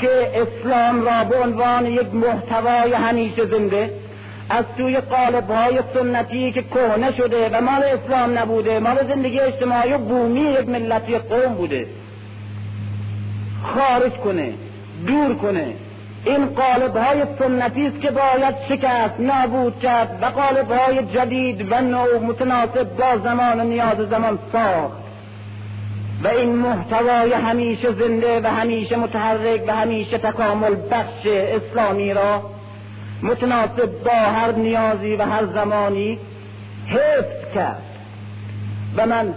که اسلام را به عنوان یک محتوای همیشه زنده از توی قالب‌های سنتی که کهنه شده و مال اسلام نبوده، مال زندگی اجتماعی و بومی یک ملتی قوم بوده، خارج کنه، دور کنه. این قالب‌های سنتی است که باید شکست، نابود کرد و قالب‌های جدید و نو متناسب با زمان و نیاز زمان ساخت و این محتوای همیشه زنده و همیشه متحرک و همیشه تکامل بخش اسلامی را متناسب با هر نیازی و هر زمانی حفظ کرد. و من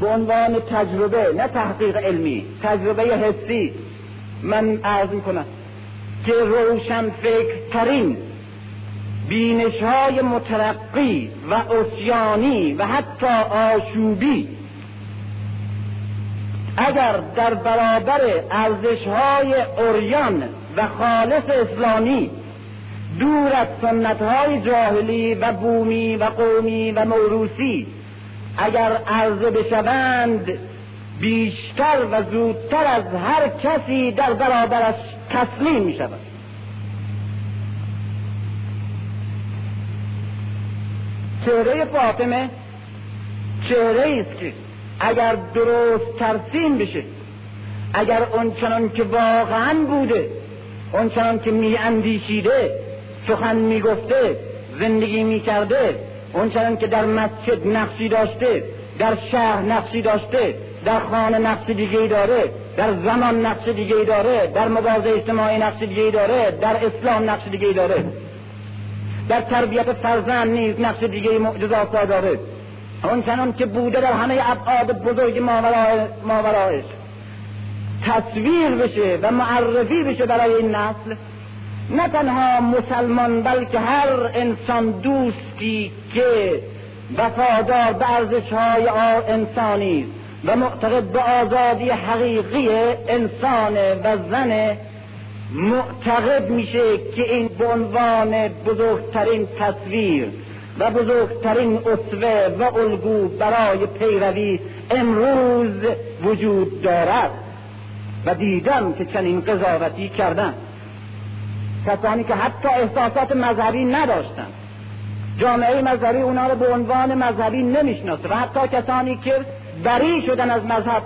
به عنوان تجربه، نه تحقیق علمی، تجربه حسی، من عرض میکنم که روشن فکرترین بینش های مترقی و عصیانی و حتی آشوبی اگر در برابر ارزش های عریان و خالص اسلامی دور از سنت های جاهلی و بومی و قومی و موروثی اگر عرضه بشوند، بیشتر و زودتر از هر کسی در برابرش تسلیم می شود. چهره فاطمه چهره است که اگر درست ترسیم بشه، اگر اونچنان که واقعا بوده، اونچنان که می اندیشیده، سخن می گفته، زندگی می کرده، اونچنان که در مسجد نقشی داشته، در شهر نقشی داشته، در خانه نقش دیگه‌ای داره، در زمان نقش دیگه‌ای داره، در مبارزه اجتماعی نقش دیگه‌ای داره، در اسلام نقش دیگه‌ای داره، در تربیت فرزند نیز نقش دیگه‌ای معجزه‌آسا داره. اونچنان که بوده در همه ابعاد بزرگ ماورایش تصویر بشه و معرفی بشه برای این نسل، نه تنها مسلمان بلکه هر انسان دوستی که وفادار به ارزش‌های انسانی و معتقد به آزادی حقیقی انسان و زن، معتقد میشه که این به عنوان بزرگترین تصویر و بزرگترین اسوه و الگو برای پیروی امروز وجود دارد. و دیدم که چنین قضاوتی کردن کسانی که حتی احساسات مذهبی نداشتن، جامعه مذهبی اونا رو به عنوان مذهبی نمیشناسه، و حتی کسانی که بری شدن از مذهب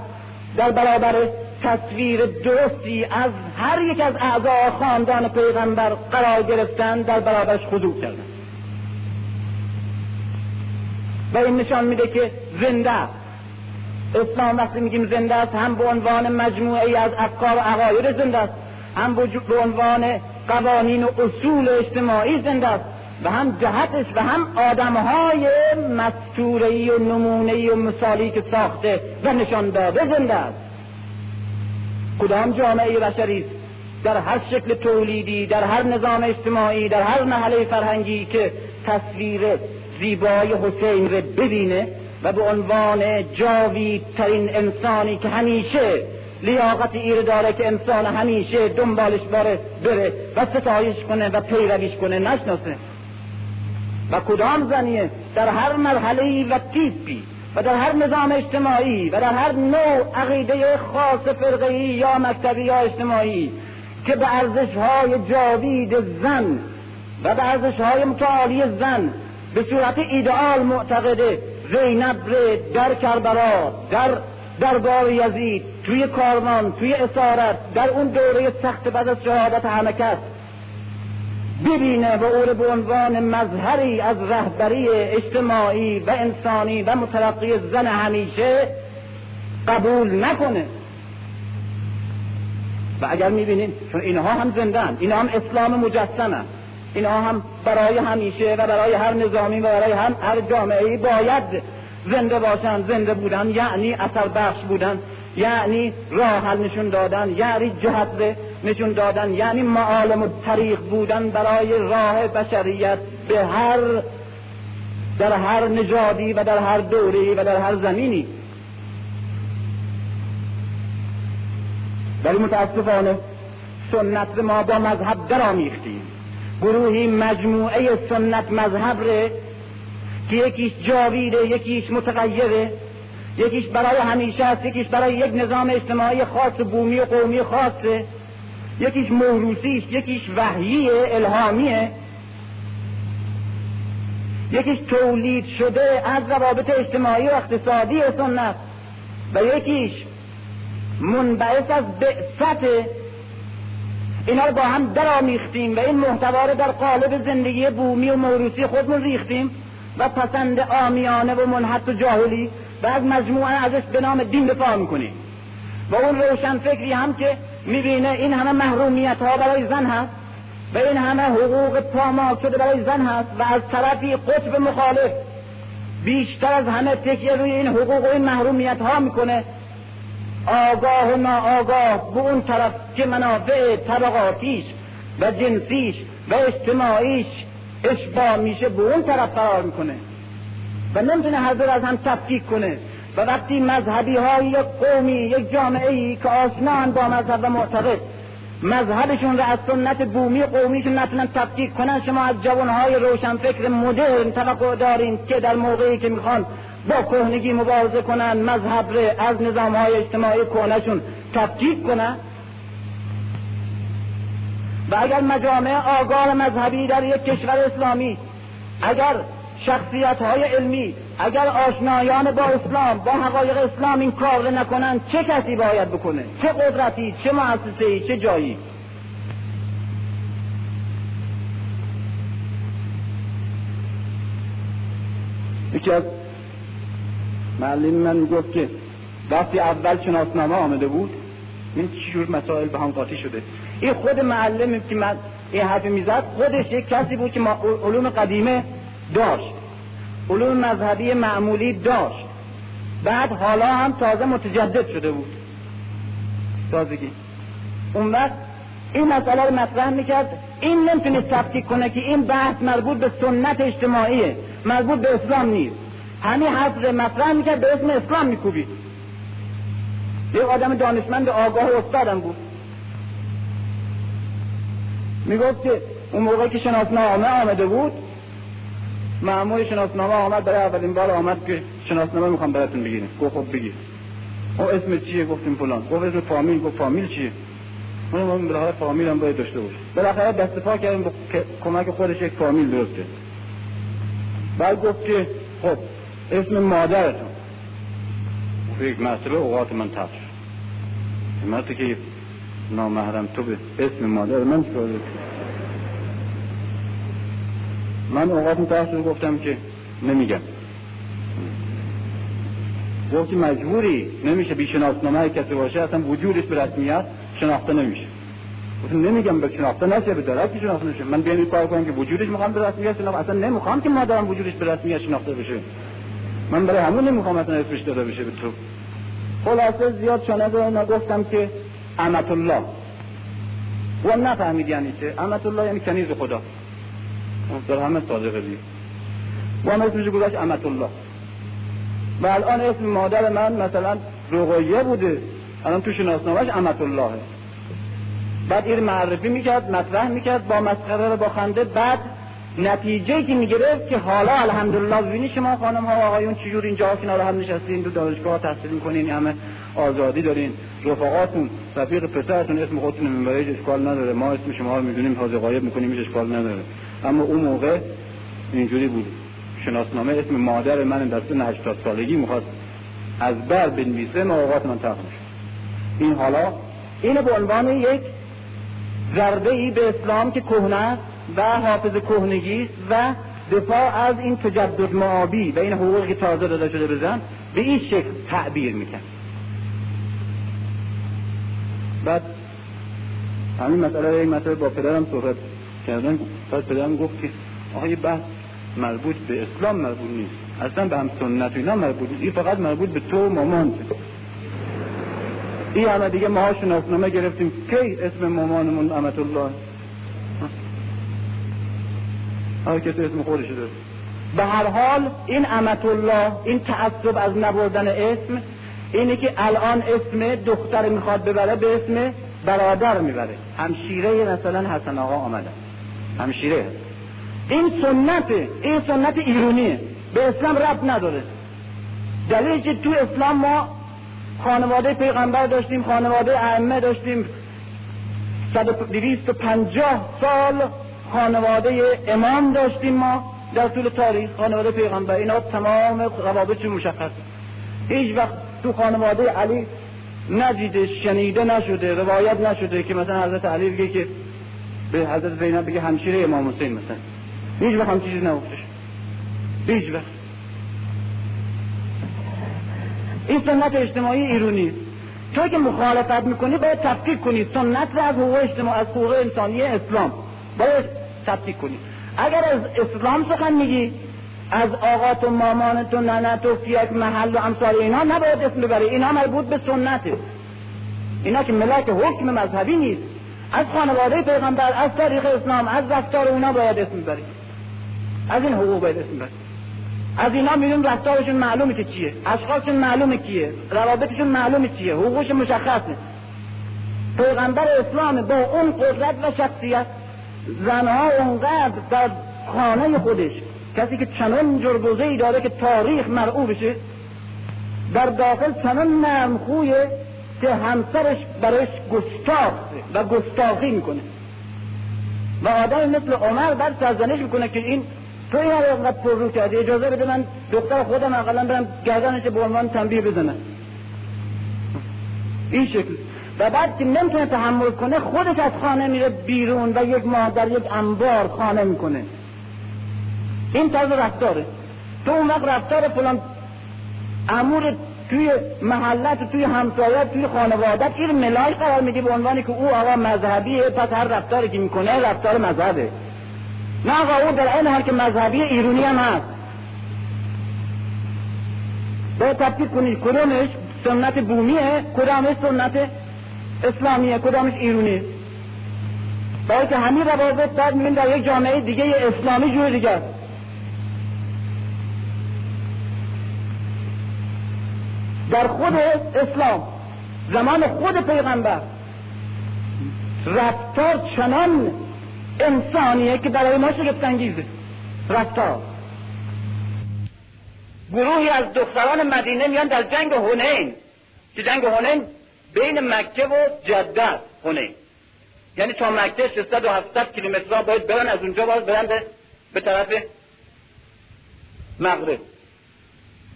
در برابر تصویر درستی از هر یک از اعضای خاندان پیغمبر قرار گرفتن، در برابرش خضوع کردن. و این نشان میده که زنده اسلام، وقتی میگیم زنده است، هم به عنوان مجموعه از افکار و عقاید زنده است، هم به عنوان قوانین و اصول اجتماعی زنده است، و هم جهتش و هم آدمهای مستورهی و نمونهی و مثالی که ساخته و نشان داده زنده است. کدام جامعه بشری در هر شکل تولیدی، در هر نظام اجتماعی، در هر محله فرهنگی که تصویر زیبای حسین رو ببینه و به عنوان جاویدترین انسانی که همیشه لیاقت ایره داره، که انسان همیشه دنبالش بره و ستایش کنه و پیرویش کنه، نشناسه؟ و کدام زنیه در هر مرحله‌ای و تیپی و در هر نظام اجتماعی و در هر نوع عقیده خاص فرقه‌ای یا مکتبی یا اجتماعی که به ارزش‌های جاوید زن و به ارزش‌های متعالی زن به صورت ایدئال معتقده، زینب در کربلا، در دربار یزید، توی کاروان، توی اسارت، در اون دوره سخت بعد از شهادت همکس ببینه و او رو به عنوان مظهری از رهبری اجتماعی و انسانی و مترقی زن همیشه قبول نکنه. و اگر میبینین چون اینها هم زندن، اینها هم اسلام مجسمه، اینها هم برای همیشه و برای هر نظامی و برای هر جامعه‌ای باید زنده باشن. زنده بودن یعنی اثر بخش بودن، یعنی راه حل نشون دادن، یعنی جهت نشون دادن، یعنی معالم الطریق بودن برای راه بشریت به در هر نژادی و در هر دوره‌ای و در هر زمینی. ولی متاسفانه سنت ما با مذهب درآمیختیم. گروهی مجموعه سنت مذهب ره که یکیش جاویده، یکیش متغیره، یکیش برای همیشه است، یکیش برای یک نظام اجتماعی خاص بومی و قومی خاصه، یکیش موروثیه، یکیش وحییه الهامیه، یکیش تولید شده از روابط اجتماعی و اقتصادی سنت، و یکیش منبعث از بعثت. اینا رو با هم درآمیختیم و این محتوا رو در قالب زندگی بومی و موروثی خودمون ریختیم و پسند عامیانه و منحط و جاهلی و از مجموعه ازش به نام دین دفاع میکنیم. و اون روشن فکری هم که میبینه این همه محرومیت ها برای زن هست و این همه حقوق پامال شده برای زن هست، و از طرفی قطب مخالف بیشتر از همه تکیه روی این حقوق و این محرومیت ها میکنه، آگاه و ناآگاه به اون طرف که منافع طبقاتیش و جنسیش و اجتماعیش اشباع میشه به اون طرف فرار میکنه و نمیتونه هر دور از هم تفکیک کنه. و وقتی مذهبی های یک قومی، یک جامعه‌ای که آشنا با مذهب و معتقد مذهبشون را از سنت بومی قومیشون نتونن تفکیک کنن، شما از جوانهای روشنفکر مدرن توقع دارین که در موقعی که میخوان با کهنگی مبارزه کنن مذهب را از نظامهای اجتماعی کهنشون تفکیک کنن؟ و اگر مجامع آگاه مذهبی در یک کشور اسلامی، اگر شخصیت‌های علمی، اگر آشنایان با اسلام، با حقایق اسلام این کار نکنن، چه کسی باید بکنه؟ چه قدرتی، چه مؤسسه‌ای، چه جایی؟ یکی از معلم من میگفت که وقتی اول شناسنامه آمده بود این چجور مسائل به هم قاطی شده. این خود معلم که من این حرف میزد خودش یک کسی بود که علوم قدیمه داشت، علوم مذهبی معمولی داشت، بعد حالا هم تازه متجدد شده بود تازگی. اون وقت این مسئله رو مطرح میکرد، این نمیتونست تفکیک کنه که این بحث مربوط به سنت اجتماعیه، مربوط به اسلام نیست. همین حرف رو مطرح میکرد به اسم اسلام میکوبید. یه آدم دانشمند آگاه استادم بود، میگفت که اون موقع که شناسنامه آمده بود، مأمور شناسنامه آمد برای اولین بار آمد که شناسنامه میخوام براتون بگیرم. گفت خب بگیر. او اسم چیه؟ گفتیم فلان. گفت اسم فامیل. گفت فامیل چیه؟ اونم برای فامیل هم باید داشته باشه. بالاخره دست پا کردیم که کمک خودش یک فامیل درست کرد. بعد گفت که خب اسم مادرتون. یک مسئله اوقات من تفش. همت که نامحرم تو به اسم مادر من چیکار داشت؟ من اوقات متأسفانه گفتم که نمیگم. وقتی مجبوری نمیشه بی شناسنامه کسی باشه، اصلا وجودش به رسمیت شناخته نمیشه. گفتم نمیگم به شناخته نشه، به درک شناخته نشه. من بیان کار کنم که وجودش میخوام به رسمیت شناخته، اصلا نمیخوام که مادرم وجودش به رسمیت شناخته بشه. من برای همون نمیخوام اصلا اسمش داده بشه به تو. خلاصه زیاد شناخته اونا گفتم که امت الله. و نفهمید یعنی چه؟ امت الله یعنی کنیز خدا. در همه صادقه بید و همه اسمش گذاشت امتالله. و الان اسم مادر من مثلا رقیه بوده، الان تو شناسنامه‌اش امتالله هست. بعد این معرفی میکرد، مطرح میکرد با مسخره و با خنده. بعد نتیجه که میگرفت که حالا الحمدلله ببینی شما خانم ها و آقایون چجور اینجا کنار هم نشستین، دو دانشگاه تحصیل میکنین، همه آزادی دارین، رفقاتون، رفیق پسرتون اسم خودتون میبرید اشکال نداره، ما اسم شما رو میدونیم تازه غایب میکنیم اشکال نداره. اما اون موقع اینجوری بود. شناسنامه اسم مادر من در سن 80 سالگی میخواست از بر بنویسه، اوقات من تخم شد. این حالا اینو به عنوان یک ضربه‌ای به اسلام که کهنه و حافظ کهنگی و دفاع از این تجدد معابی و این حقوقی که تازه داده شده بزن به این شکل تعبیر میکن. بعد همین مسئله با پدرم صحبت کردن. بعد پدرم گفت که آقا یه بحث مربوط به اسلام مربوط نیست، اصلا به هم سنت و اینا مربوط نیست، این فقط مربوط به تو مامانت. این همه دیگه ماها شناسنامه گرفتیم کی اسم مامانمون امتالله، هر کسی اسم خودش داره. به هر حال این امتالله، این تعصب از نبردن اسم، اینه که الان اسم دختر میخواد ببره به اسم برادر میبره، همشیره مثلا حسن آقا آمده همشیره. این سنته، این سنت ایرونیه، به اسلام ربط نداره. دلیلی که تو اسلام ما خانواده پیغمبر داشتیم، خانواده ائمه داشتیم، 250 سال خانواده امام داشتیم ما در طول تاریخ، خانواده پیغمبر، اینا تمام روابطش مشخصه. هیچ وقت تو خانواده علی ندیده، شنیده نشده، روایت نشده که مثلا حضرت علی بگه که به حضرت زینب بگه همشیره امام حسین مثلا. هیچ وقت هم چیزی نگفته شد، هیچ وقت. این سنت اجتماعی ایرونی. تو که مخالفت میکنی باید تفکیک کنی سنت را از حقوق اجتماعی، از حقوق انسانی اسلام باید تفکیک کنی. اگر از اسلام سخن میگی، از آقات و مامانت و ننت و فیاک محل و امثال اینا نباید اسم ببری، اینا مربوط به سنته، اینا که ملاک حکم مذهبی نیست. از خانواده پیغمبر، از تاریخ اسلام، از رفتار اونا باید اسم ببری، از این حقوق باید اسم ببری، از اینا میدون رفتارشون معلومه که چیه، اشخاصشون معلومه کیه، روابطشون معلومه چیه، حقوقش مشخصه. پیغمبر اسلام با اون قدرت و شخصیت، زنها اونقدر در خانه خودش، کسی که چنان جربوزه‌ای داره که تاریخ مرعوب بشه، در داخل چنان نرمخویه که همسرش برایش گستاخه و گستاخی میکنه و آدم مثل عمر بر سرزنش میکنه که این تو این هر اینقدر پر رو کرده، اجازه بده من دختر خودم اقلا برم گردنش به عنوان تنبیه بزنم. این شکل و بعد که نمیتونه تحمل کنه خودش از خانه میره بیرون و یک ماه در یک انبار خانه میکنه. این طرز رفتاره. تو اون وقت رفتار فلان امور توی محلت و توی همسایت توی خانوادت این ملای قرار میدی به عنوانی که او آقا مذهبیه، پس هر رفتاری که میکنه رفتار مذهبه. نه آقا او در این هر که مذهبیه ایرونی هم هست. باید تفکیک کنید کدومش سنت بومیه، کدومش سنت اسلامیه، کدومش ایرونیه. باید که همین روابط بعد میبینید در یک جامعه دیگه یه اسلامی جور دیگه هست. در خود اسلام زمان خود پیغمبر رفتار چنان انسانیه که برای ما شگفت‌انگیزه. رفتار گروهی از دختران مدینه میان در جنگ هنین، که جنگ هنین بین مکه و جده است. هنین یعنی تا مکه 600 و 700 کیلومتر باید برن، از اونجا باید برن به طرف مغرب.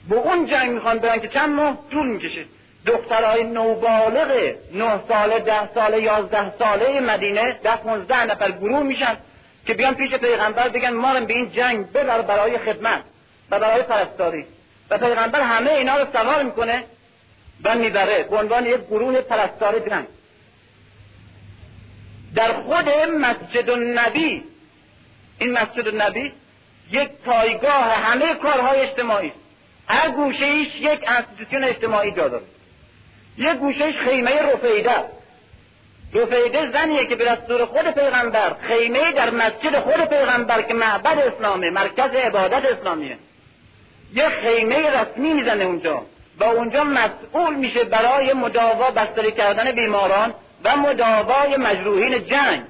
با اون جنگ میخوان برن که چند ماه طول میکشه. دخترهای نوبالغ 9 ساله 10 ساله 11 ساله مدینه 10-15 نفر گروه میشن که بیان پیش پیغمبر بگن ما رو به این جنگ ببر برای خدمت و برای پرستاری. و پیغمبر همه اینا رو سوار میکنه و میبره به عنوان یک گروه پرستار جنگ. در خود مسجد النبی، این مسجد النبی یک پایگاه همه کارهای اجتماعی، هر گوشه ایش یک انستیتوشن اجتماعی جا داره. یک گوشه ایش خیمه رفیده. رفیده زنیه که به دستور خود پیغمبر خیمه در مسجد خود پیغمبر که معبد اسلامه، مرکز عبادت اسلامیه، یک خیمه رسمی میزنه اونجا و اونجا مسئول میشه برای مداوا بستری کردن بیماران و مداوای مجروحین جنگ.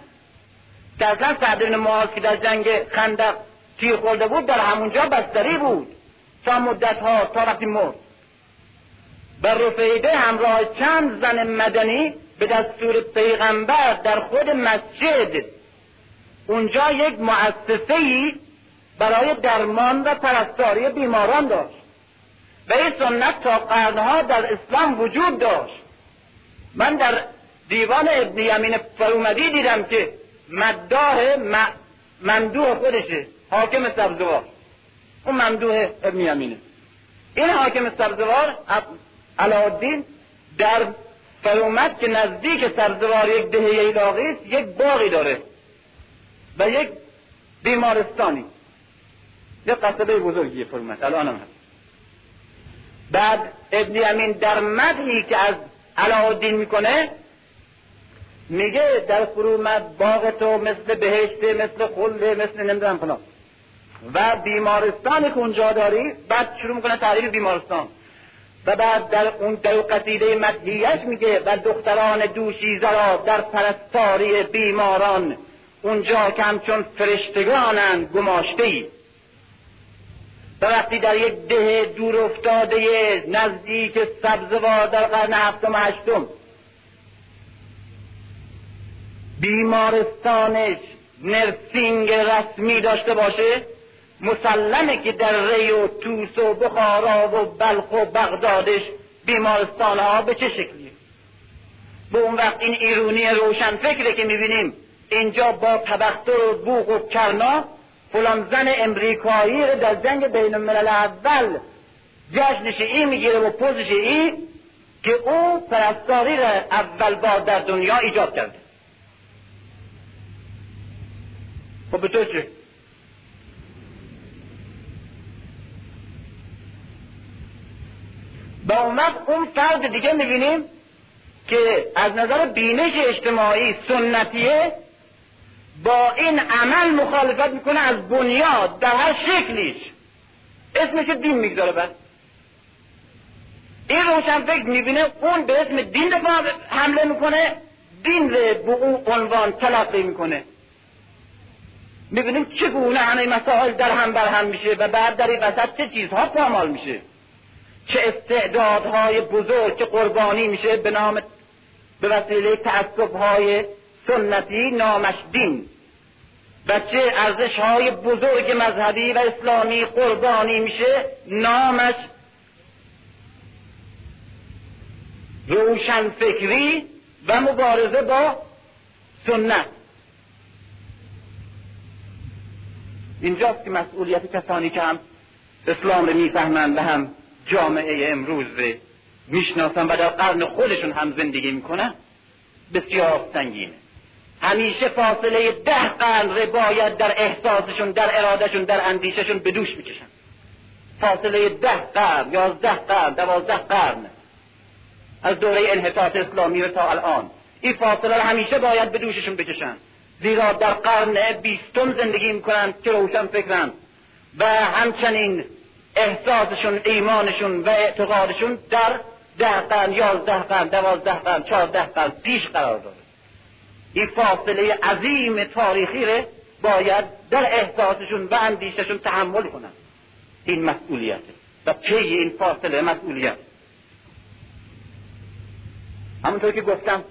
که اصلا سعد بن معاذ که در جنگ خندق تیر خورده بود در همونجا بستری بود تا مدت ها تا وقتی مرد. و رفیده همراه چند زن مدنی به دستور پیغمبر در خود مسجد اونجا یک مؤسسه‌ای برای درمان و پرستاری بیماران داشت و این سنت تا قرنها در اسلام وجود داشت. من در دیوان ابن یمین فرومدی دیدم که مداح ممدوح خودشه، حاکم سبزوار، اون ممدوح ابن یمینه. این حاکم سبزوار علاءالدین در فرومد که نزدیک سبزوار یک دهه ایلاقی است، یک باغی داره و یک بیمارستانی، یک قصبه بزرگی فرومد الان هم هست. بعد ابن یمین در مدحی که از علاءالدین میکنه میگه در فرومد باغ تو مثل بهشته، مثل خلده، مثل نمیدونم فلان و بیمارستانی که اونجا داری. بعد شروع میکنه تعریف بیمارستان و بعد در اون در قصیده مدحیش میگه و دختران دوشیزه را در پرستاری بیماران اونجا که همچون فرشتگانند گماشته‌ای. و وقتی در یک ده دور افتاده نزدیک سبزوار در قرن 7 و 8 بیمارستانش نرسینگ رسمی داشته باشه، مسلمه که در ری و توس و بخارا و بلخ و بغدادش بیمارستان ها به چه شکلیه. به اون وقت این ایرونی روشن فکره که میبینیم اینجا با تبختر و بوق و کرنا فلان زن امریکایی در جنگ بین الملل اول جشنش این میگیره و پوزش این که او پرستاری را اول بار در دنیا ایجاد کرده. خب به تو چه؟ با اون فرد دیگه میبینیم که از نظر بینش اجتماعی سنتیه، با این عمل مخالفت میکنه از بنیاد در هر شکلیش، اسمش دین میگذاره. بس این روشنفکر میبینه اون به اسم دین حمله میکنه، دین رو به اون عنوان تلقی میکنه. میبینیم چگونه همه مسائل در هم بر هم میشه و بعد در این وسط چه چیزها پامال میشه، چه استعدادهای بزرگ که قربانی میشه به نام به وسیله تعصبهای سنتی نامش دین، و چه ارزشهای بزرگ مذهبی و اسلامی قربانی میشه نامش روشنفکری و مبارزه با سنت. اینجاست که مسئولیت کسانی که هم اسلام رو میفهمند و هم جامعه امروز رو میشناسند و در قرن خودشون هم زندگی میکنن بسیار سنگینه. همیشه فاصله 10 قرن رو باید در احساسشون، در ارادهشون، در اندیششون به دوش میکشن. فاصله 10 قرن، 11 قرن، 12 قرن از دوره انحطاط اسلامی و تا الان این فاصله رو همیشه باید به دوششون بکشن، زیرا در قرن 20 زندگی میکنن که روشن فکرن و همچنین احساسشون، ایمانشون و اعتقادشون در 10 قرن، 11 قرن، 12 قرن، 14 قرن پیش قرار داره. این فاصله عظیم تاریخی رو باید در احساسشون و اندیششون تحمل کنن. این مسئولیته و پی این فاصله مسئولیت. همونطور که گفتم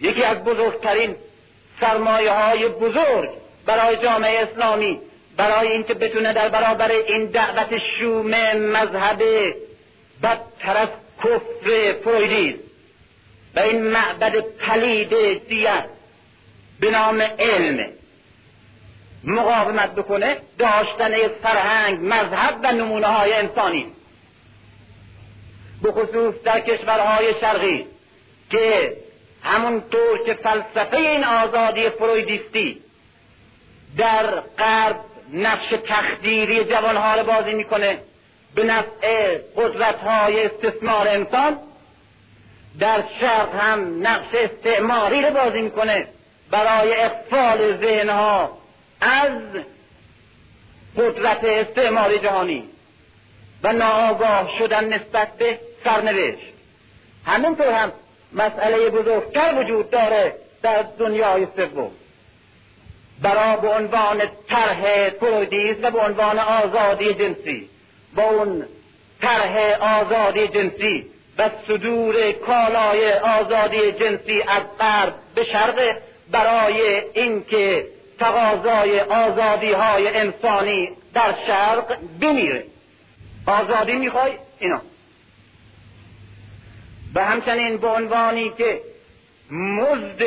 یکی از بزرگترین سرمایه‌های بزرگ برای جامعه اسلامی، برای اینکه بتونه در برابر این دعوت شوم مذهب بدتر از کفر فرویدی و این معبد پلید دیگر به نام علم مقاومت بکنه، داشتن فرهنگ، مذهب و نمونه‌های انسانی، به خصوص در کشورهای شرقی که همونطور که فلسفه این آزادی فرویدیستی در غرب نقش تخدیری جوانها رو بازی میکنه به نفع قدرت‌های استثمار انسان، در شرق هم نقش استعماری رو بازی میکنه برای اقفال ذهنها از قدرت استعمار جهانی و ناآگاه شدن نسبت به سرنوشت. همونطور هم مسئله بزرگتر وجود داره در دنیای سوم، برای به عنوان طرح فرویدیسم و به عنوان آزادی جنسی، با اون طرح آزادی جنسی و صدور کالای آزادی جنسی از غرب به شرق برای اینکه تقاضای آزادی‌های انسانی در شرق بمیره. آزادی میخوای اینا، و همچنین به عنوانی که مزد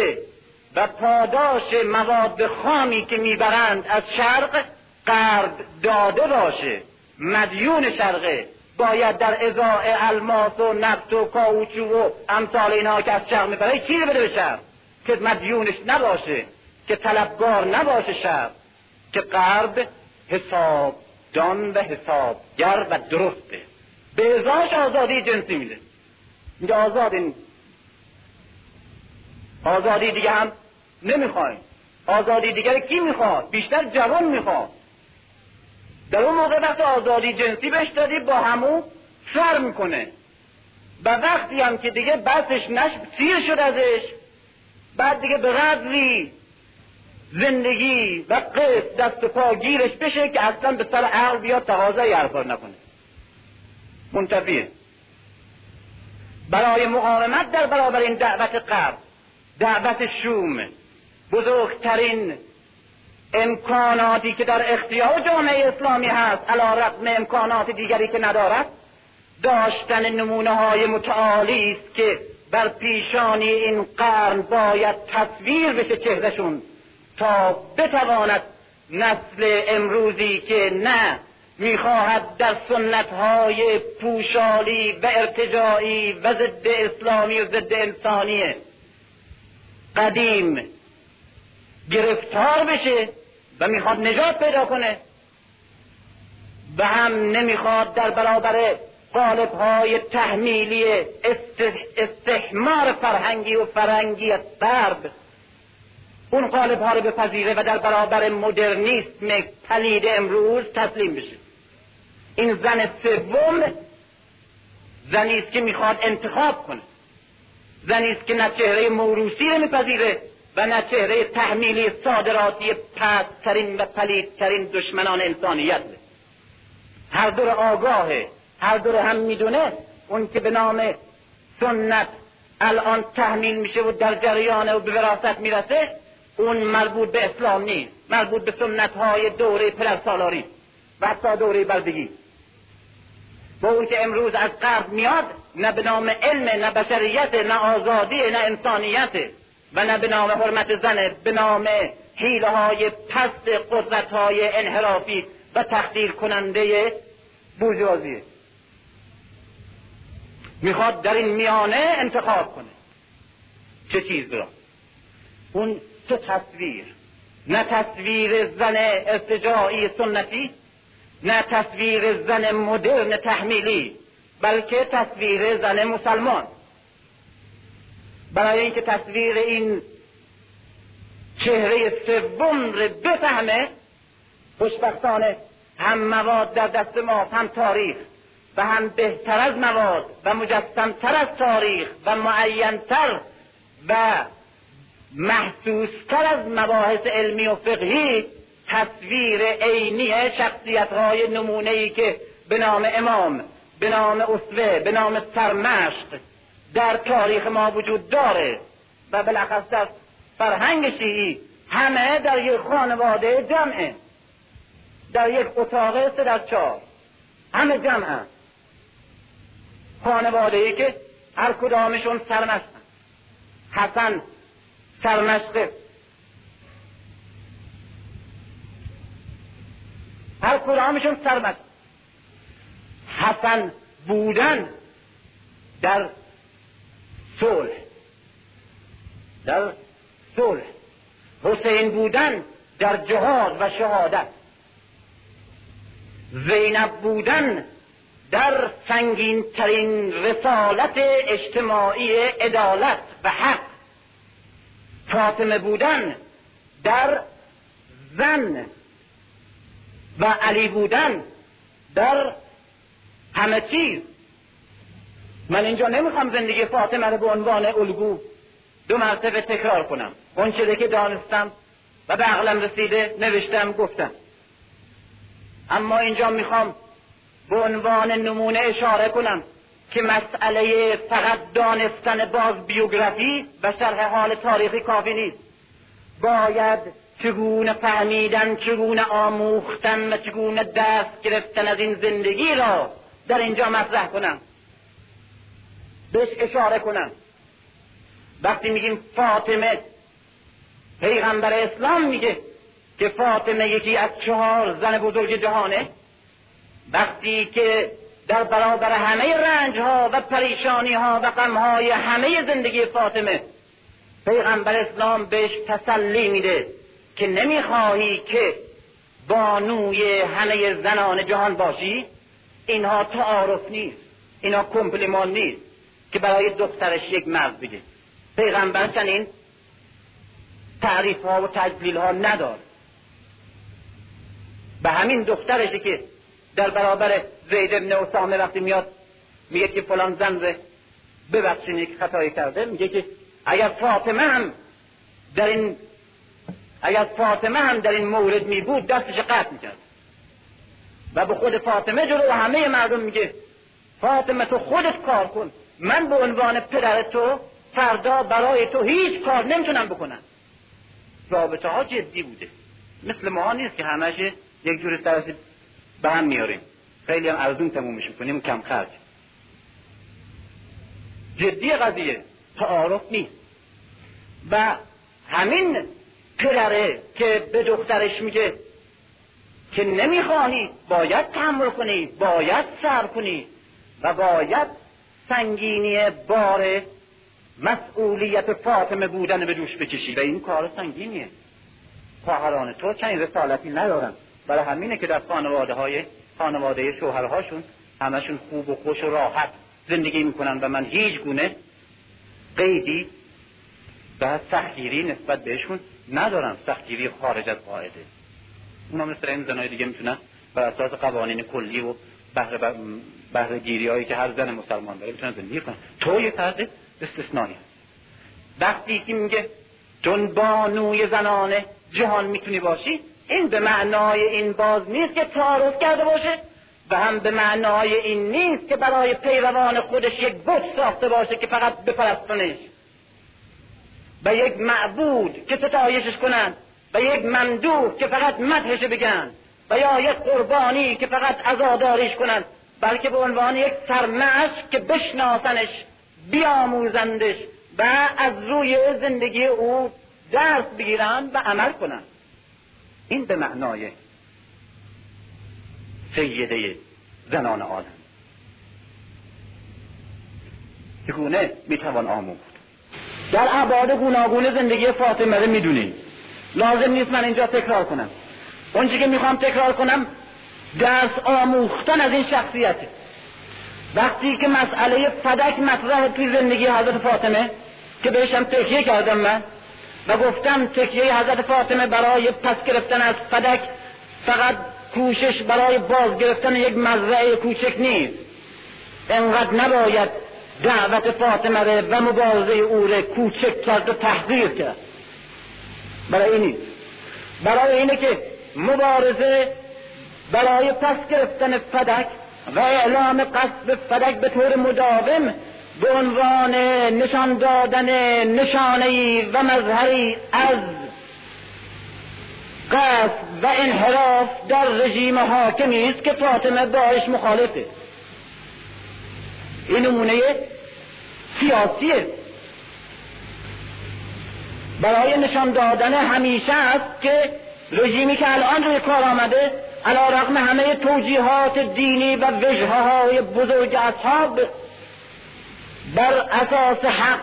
و پاداش مواد خامی که میبرند از شرق غرب داده باشه، مدیون شرقه باید در ازای الماس و نفت و کاوچو و امثال اینها که از شرق میبره چی رو بده به شرق که مدیونش نباشه، که طلبگار نباشه شرق، که غرب حسابدان و حسابگر و درسته، به ازاش آزادی جنسی میده. اینجا آزادی دیگه هم نمیخوایم. آزادی دیگه کی میخواد؟ بیشتر جوان میخواد. در اون موقع وقت آزادی جنسی بهش دادی با همون سر میکنه، و وقتی هم که دیگه بسش سیر شد ازش، بعد دیگه به قدری زندگی و قصد دست و پا گیرش بشه که اصلا به سر عقل بیاد تقاضای حرفار نکنه، منتفیه. برای مقاومت در برابر این دعوت غرب، دعوت شوم، بزرگترین امکاناتی که در اختیار جامعه اسلامی هست علی رغم امکانات دیگری که ندارد، داشتن نمونه‌های متعالی است که بر پیشانی این قرن باید تصویر بشه چهرهشون، تا بتواند نسل امروزی که نه میخواهد در سنت‌های پوشالی و ارتجاعی و ضد اسلامی و ضد انسانی قدیم گرفتار بشه و میخواد نجات پیدا کنه، و هم نمیخواد در برابر قالب‌های تحمیلی استحمار فرهنگی و فرنگی غرب اون قالب‌ها رو بپذیره و در برابر مدرنیسم پلید امروز تسلیم بشه. این زن سوم زنی است که میخواد انتخاب کنه، زنی است که نه چهره موروثی رو میپذیره و نه چهره تحمیلی صادراتی پست‌ترین و پلیدترین دشمنان انسانیت. هر دور آگاهه، هر دور هم میدونه اون که به نام سنت الان تحمیل میشه و در جریانه و به وراثت میرسه، اون مربوط به اسلام نیست، مربوط به سنت‌های دوره پدرسالاری و حتی دوره بردگی. با اون که امروز از غرب میاد نه به نام علم، نه بشریت، نه آزادی، نه انسانیت و نه به نام حرمت زنه، به نام حیله‌های پست قدرت‌های انحرافی و تخدیر کننده بورژوازیه. میخواد در این میانه انتخاب کنه چه چیز را. اون چه تصویر، نه تصویر زن ارتجاعی سنتی، نه تصویر زن مدرن تحمیلی، بلکه تصویر زن مسلمان. برای اینکه تصویر این چهره سوم را بفهمه، خوشبختانه هم مواد در دست ما، هم تاریخ و هم بهتر از مواد و مجسمتر از تاریخ و معینتر و محسوستر از مباحث علمی و فقهی تصویر عینی شخصیت‌های نمونه‌ای که به نام امام، به نام اسوه، به نام سرمشق در تاریخ ما وجود داره و بالاخص در فرهنگ شیعی همه در یک خانواده جمعه، در یک اتاق 3x4 همه جمعه، خانواده ای که هر کدامشون سرمشقن. حسن سرمشقه، هر کدامشون سرمشق. حسن بودن در صلح، در صلح. حسین بودن در جهاد و شهادت. زینب بودن در سنگین ترین رسالت اجتماعی عدالت و حق. فاطمه بودن در زن و علی بودن در همه چیز. من اینجا نمیخوام زندگی فاطمه رو به عنوان الگو 2 مرتبه تکرار کنم. اون چیزی که دانستم و به عقلم رسیده نوشتم گفتم، اما اینجا میخوام به عنوان نمونه اشاره کنم که مسئله فقط دانستن باز بیوگرافی و شرح حال تاریخی کافی نیست. باید چگونه فهمیدن، چگونه آموختن و چگونه دست گرفتن از این زندگی را در اینجا مطرح کنم، بهش اشاره کنم. وقتی میگیم فاطمه، پیغمبر اسلام میگه که فاطمه یکی از 4 زن بزرگ جهانه. وقتی که در برابر همه رنجها و پریشانیها و غمهای همه زندگی فاطمه، پیغمبر اسلام بهش تسلی میده که نمیخواهی که بانوی همه زنان جهان باشی؟ اینها تعارف نیست، اینها کمپلیمان نیست که برای دخترش یک مرد بگه. پیغمبر چنین تعریف ها و تجلیل ها نداره. به همین دخترشه که در برابر زید بن اسامه وقتی میاد میگه که فلان زن رو ببخشین یک خطایی کرده، میگه که اگر فاطمه هم در این مورد میبود دستش قطع میکرد. و به خود فاطمه جلو همه مردم میگه فاطمه تو خودت کار کن، من به عنوان پدر تو فردا برای تو هیچ کار نمیتونم بکنم. رابطه ها جدی بوده، مثل ما نیست که همش یک جور سرسی به هم میاریم، خیلی هم ارزون تمومش میکنیم، کم خرج. جدی قضیه، تعارف نیست. و همین پدره که به دخترش میگه که نمیخواهی، باید تحمل کنی، باید صبر کنی و باید سنگینی بار مسئولیت فاطمه بودن به دوش بکشی و این کار سنگینیه. خواهران تو چنین رسالتی ندارن، برای همینه که در خانواده شوهرهاشون همشون خوب و خوش و راحت زندگی میکنن و من هیچ گونه قیدی و سختگیری نسبت بهشون ندارم، سختگیری خارج از قاعده. اونا مثل این زنای دیگه میتونن بر اساس قوانین کلی و بهره‌گیری هایی که هر زن مسلمان داره میتونن زندگی کنن. تو یه طرز استثنایی وقتی که میگه چون بانوی زنانه جهان میتونی باشی، این به معنای این باز نیست که تعارف کرده باشه و هم به معنای این نیست که برای پیروان خودش یک بت ساخته باشه که فقط بپرستنش و یک معبود که ستایشش کنن و یک ممدوح که فقط مدحش بگن و یا یک قربانی که فقط عزاداریش کنن، بلکه به عنوان یک سرمشق که بشناسنش، بیاموزندش و از روی زندگی او درس بگیرن و عمل کنن. این به معنای سیده زنان عالم چگونه میتوان آموخت. در ابعاد گوناگون زندگی فاطمه رو میدونید، لازم نیست من اینجا تکرار کنم. اون چیزی که میخوام تکرار کنم درس آموختن از این شخصیته. وقتی که مسئله فدک مطرح توی زندگی حضرت فاطمه که بهشم تکیه کردم من و گفتم تکیه حضرت فاطمه برای پس گرفتن از فدک فقط کوشش برای باز گرفتن یک مزرعه کوچک نیست، انقدر نباید دعوت فاطمه ره و مبارزه او ره کوچک کرد و تحقیر کرد. برای اینی، برای اینه که مبارزه برای پس گرفتن فدک و اعلام قصد فدک به طور مداوم به عنوان نشان دادن نشانه‌ای و مظهری از قصد و انحراف در رژیم حاکمی است که فاطمه باش مخالفه. این نمونه سیاسیه برای نشان دادن همیشه است که رژیمی که الان روی کار آمده علی رغم همه توجیهات دینی و وجههای بزرگ اصحاب بر اساس حق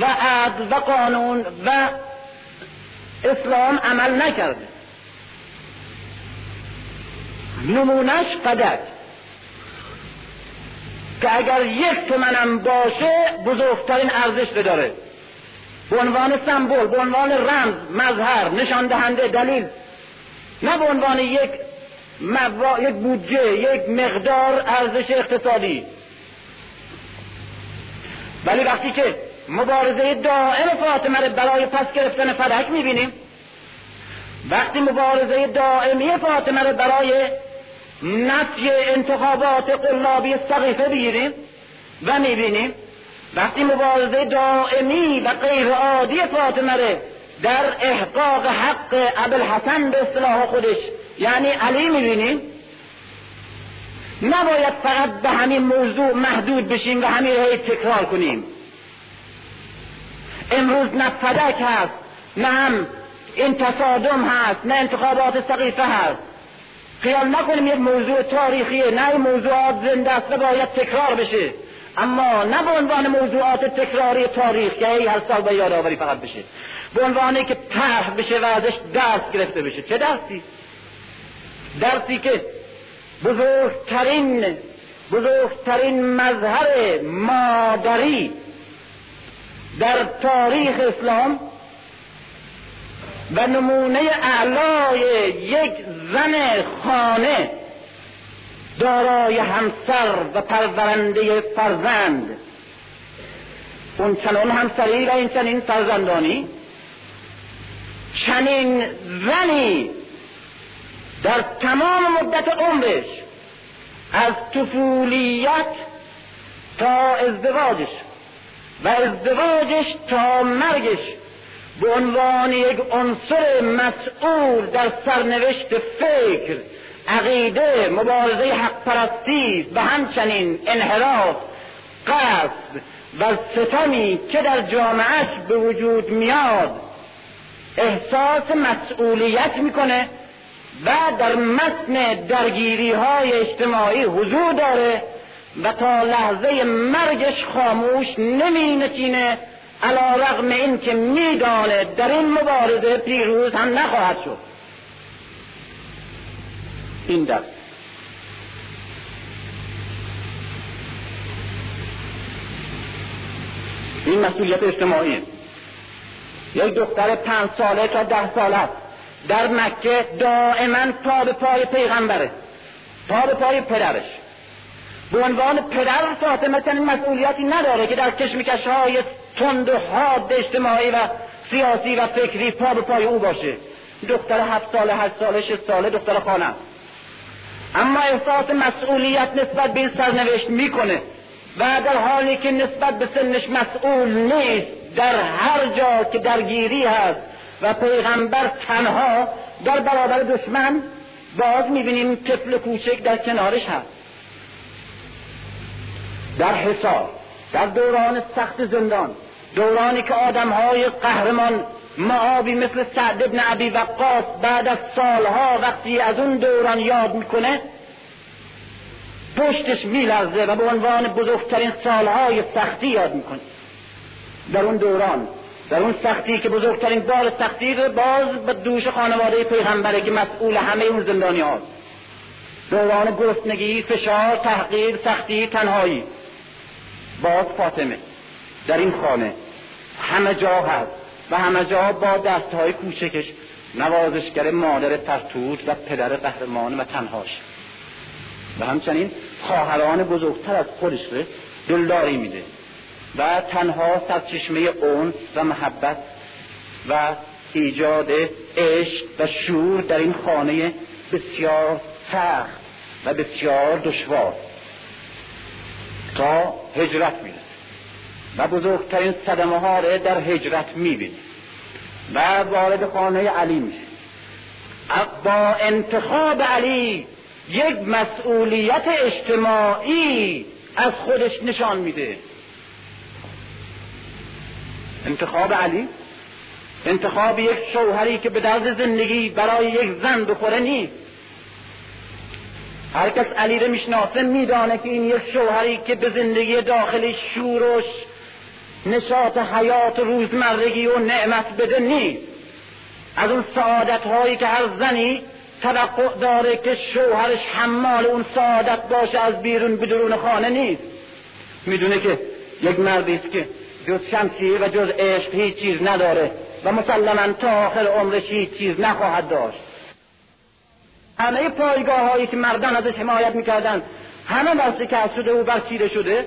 و عدل و قانون و اسلام عمل نکرده. نمونش قدر که اگر یک تومنم باشه بزرگترین ارزش داره، به عنوان سمبل، به عنوان رمز، مظهر، نشان دهنده، دلیل، نه به عنوان یک بودجه، یک مقدار ارزش اقتصادی. ولی وقتی که مبارزه دائم فاطمه رو برای پس گرفتن فدک میبینیم، وقتی مبارزه دائمی فاطمه رو برای نفی انتخابات قلابی صغیفه بگیریم و میبینیم، وقتی مبارزه دائمی و غیر عادی فاطمه رو در احقاق حق ابوالحسن به اصطلاح خودش یعنی علی میبینیم، نباید فقط به همین موضوع محدود بشیم و همین رو تکرار کنیم. امروز نه فدک هست، نه هم این تصادم هست، نه انتخابات صغیفه هست. خیال نکنیم یک موضوع تاریخیه، نه این موضوعات زنده است و باید تکرار بشه، اما نه به عنوان موضوعات تکراری تاریخ که هر سال به یادآوری فقط بشه، به عنوانی که طرح بشه و ازش درس گرفته بشه. چه درسی؟ درسی که بزرگترین مظهر مادری در تاریخ اسلام و نمونه اعلای یک زن خانه دارای همسر و پرورنده فرزند، اون چنان همسری و این چنین فرزندانی، چنین زنی در تمام مدت عمرش از طفولیت تا ازدواجش و ازدواجش تا مرگش به عنوان یک عنصر مسئول در سرنوشت فکر، عقیده، مبارزه حق پرستی و همچنین انحراف، قصد و ستمی که در جامعهش به وجود میاد احساس مسئولیت میکنه و در متن درگیری های اجتماعی حضور داره و تا لحظه مرگش خاموش نمینشینه، علی رغم این که میدانه در این مبارزه پیروز هم نخواهد شد. این درس این مسئولیت اجتماعیه. یک دختر 5 ساله تا 10 ساله است در مکه دائما پا به پای پیغمبره، پا به پای پدرش. به عنوان پدر فاطمه این مسئولیتی نداره که در کشمکش‌های تند و حاد اجتماعی و سیاسی و فکری پا به پای او باشه. دختر 7 ساله، 8 ساله، 6 ساله دختر خانه است، اما احساس مسئولیت نسبت به این سرنوشت میکنه و در حالی که نسبت به سنش مسئول نیست. در هر جا که درگیری هست و پیغمبر تنها در برابر دشمن، باز میبینیم طفل کوچک در کنارش هست. در حصار، در دوران سخت زندان، دورانی که آدمهای قهرمان معابی مثل سعد بن ابی وقاص بعد از سالها وقتی از اون دوران یاد میکنه پشتش میلرزه و به عنوان بزرگترین سالهای سختی یاد میکنه. در اون دوران، در اون سختی که بزرگترین بار سختی رو باز به دوش خانواده پیغمبره که مسئول همه اون زندانی هاست. دوران گرسنگی، فشار، تحقیر، سختی، تنهایی، باز فاطمه در این خانه همه جا هست و همه جا با دستهای کوچکش نوازشگر مادر فرتوت و پدر قهرمان و تنهاش و همچنین خواهران بزرگتر از خودش رو دلداری میده و تنها سرچشمه اون و محبت و ایجاد عشق و شور در این خانه بسیار سخت و بسیار دشوار تا هجرت میده و بزرگترین صدمه ها رو در هجرت میبینه و وارد خانه علی میشه. با انتخاب علی یک مسئولیت اجتماعی از خودش نشان میده. انتخاب علی، انتخاب یک شوهری که به درد زندگی برای یک زن بخوره نیست. هر کس علی رو میشناسه میدانه که این یک شوهری که به زندگی داخلی شورش، نشاط حیات روزمرگی و نعمت بده نیست. از اون سعادت هایی که هر زنی توقع داره که شوهرش حمال اون سعادت باشه از بیرون به درون خانه نیست. میدونه که یک مردیست که جز شمشیر و جز عشق هیچ چیز نداره و مسلماً تا آخر عمرش هیچ چیز نخواهد داشت. همه پایگاه هایی که مردان ازش حمایت میکردن همه بسته که شده و برچیده شده.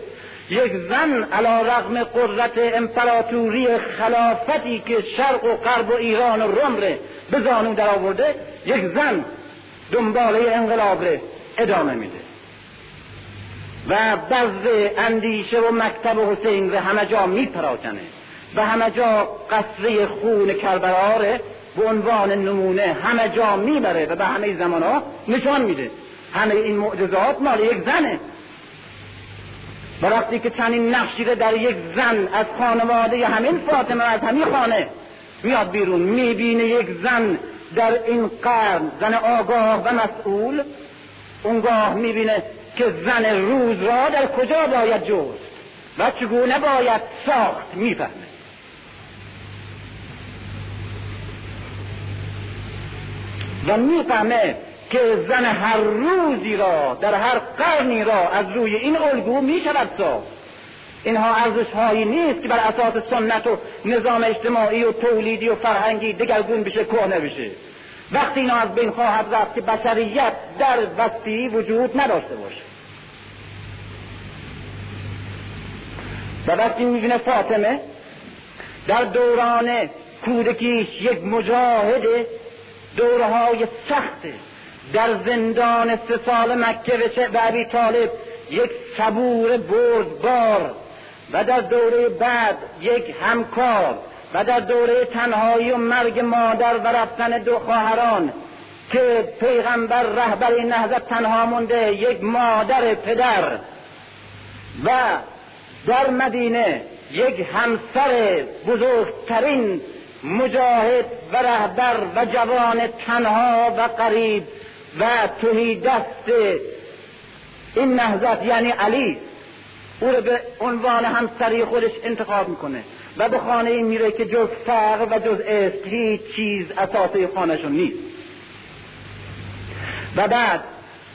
یک زن علی رغم قدرت امپراتوری خلافتی که شرق و غرب و ایران و روم ره به زانو در آورده، یک زن دنباله انقلاب ره ادامه میده و بذر اندیشه و مکتب حسین ره همه جا میپراکنه و همه جا قصر خون کربلا ره به عنوان نمونه همه جا میبره و به همه زمان ها نشان میده. همه این معجزات مال یک زنه. و وقتی که چنین نقشی رو در یک زن از خانواده همین فاطمه از همین خانه میاد بیرون، میبینه یک زن در این قرن، زن آگاه و مسئول، اونگاه میبینه که زن روز را در کجا باید جست و چگونه باید ساخت. میفهمه و میفهمه که زن هر روزی را در هر قرنی را از روی این الگو میشود ساخت. اینها ارزش هایی نیست که بر اساس سنت و نظام اجتماعی و تولیدی و فرهنگی دگرگون بشه، کهنه بشه. وقتی اینا از بین خواهد رفت که بشریت در وسطی وجود نداشته باشه. و وقتی میبینه فاطمه در دوران کودکیش یک مجاهده، دورهای سخته، در زندان 3 سال مکه و ابی طالب یک صبور بردبار و در دوره بعد یک همکار و در دوره تنهایی و مرگ مادر و رفتن 2 خواهران که پیغمبر رهبر نهضت تنها مونده، یک مادر پدر و در مدینه یک همسر، بزرگترین مجاهد و رهبر و جوان تنها و قریب و تهی دست این نهضت یعنی علی، او رو به عنوان همسری خودش انتخاب میکنه و به خانه میره که جز فقر و جز عشق هیچ چیز اساسی خانهشون نیست. و بعد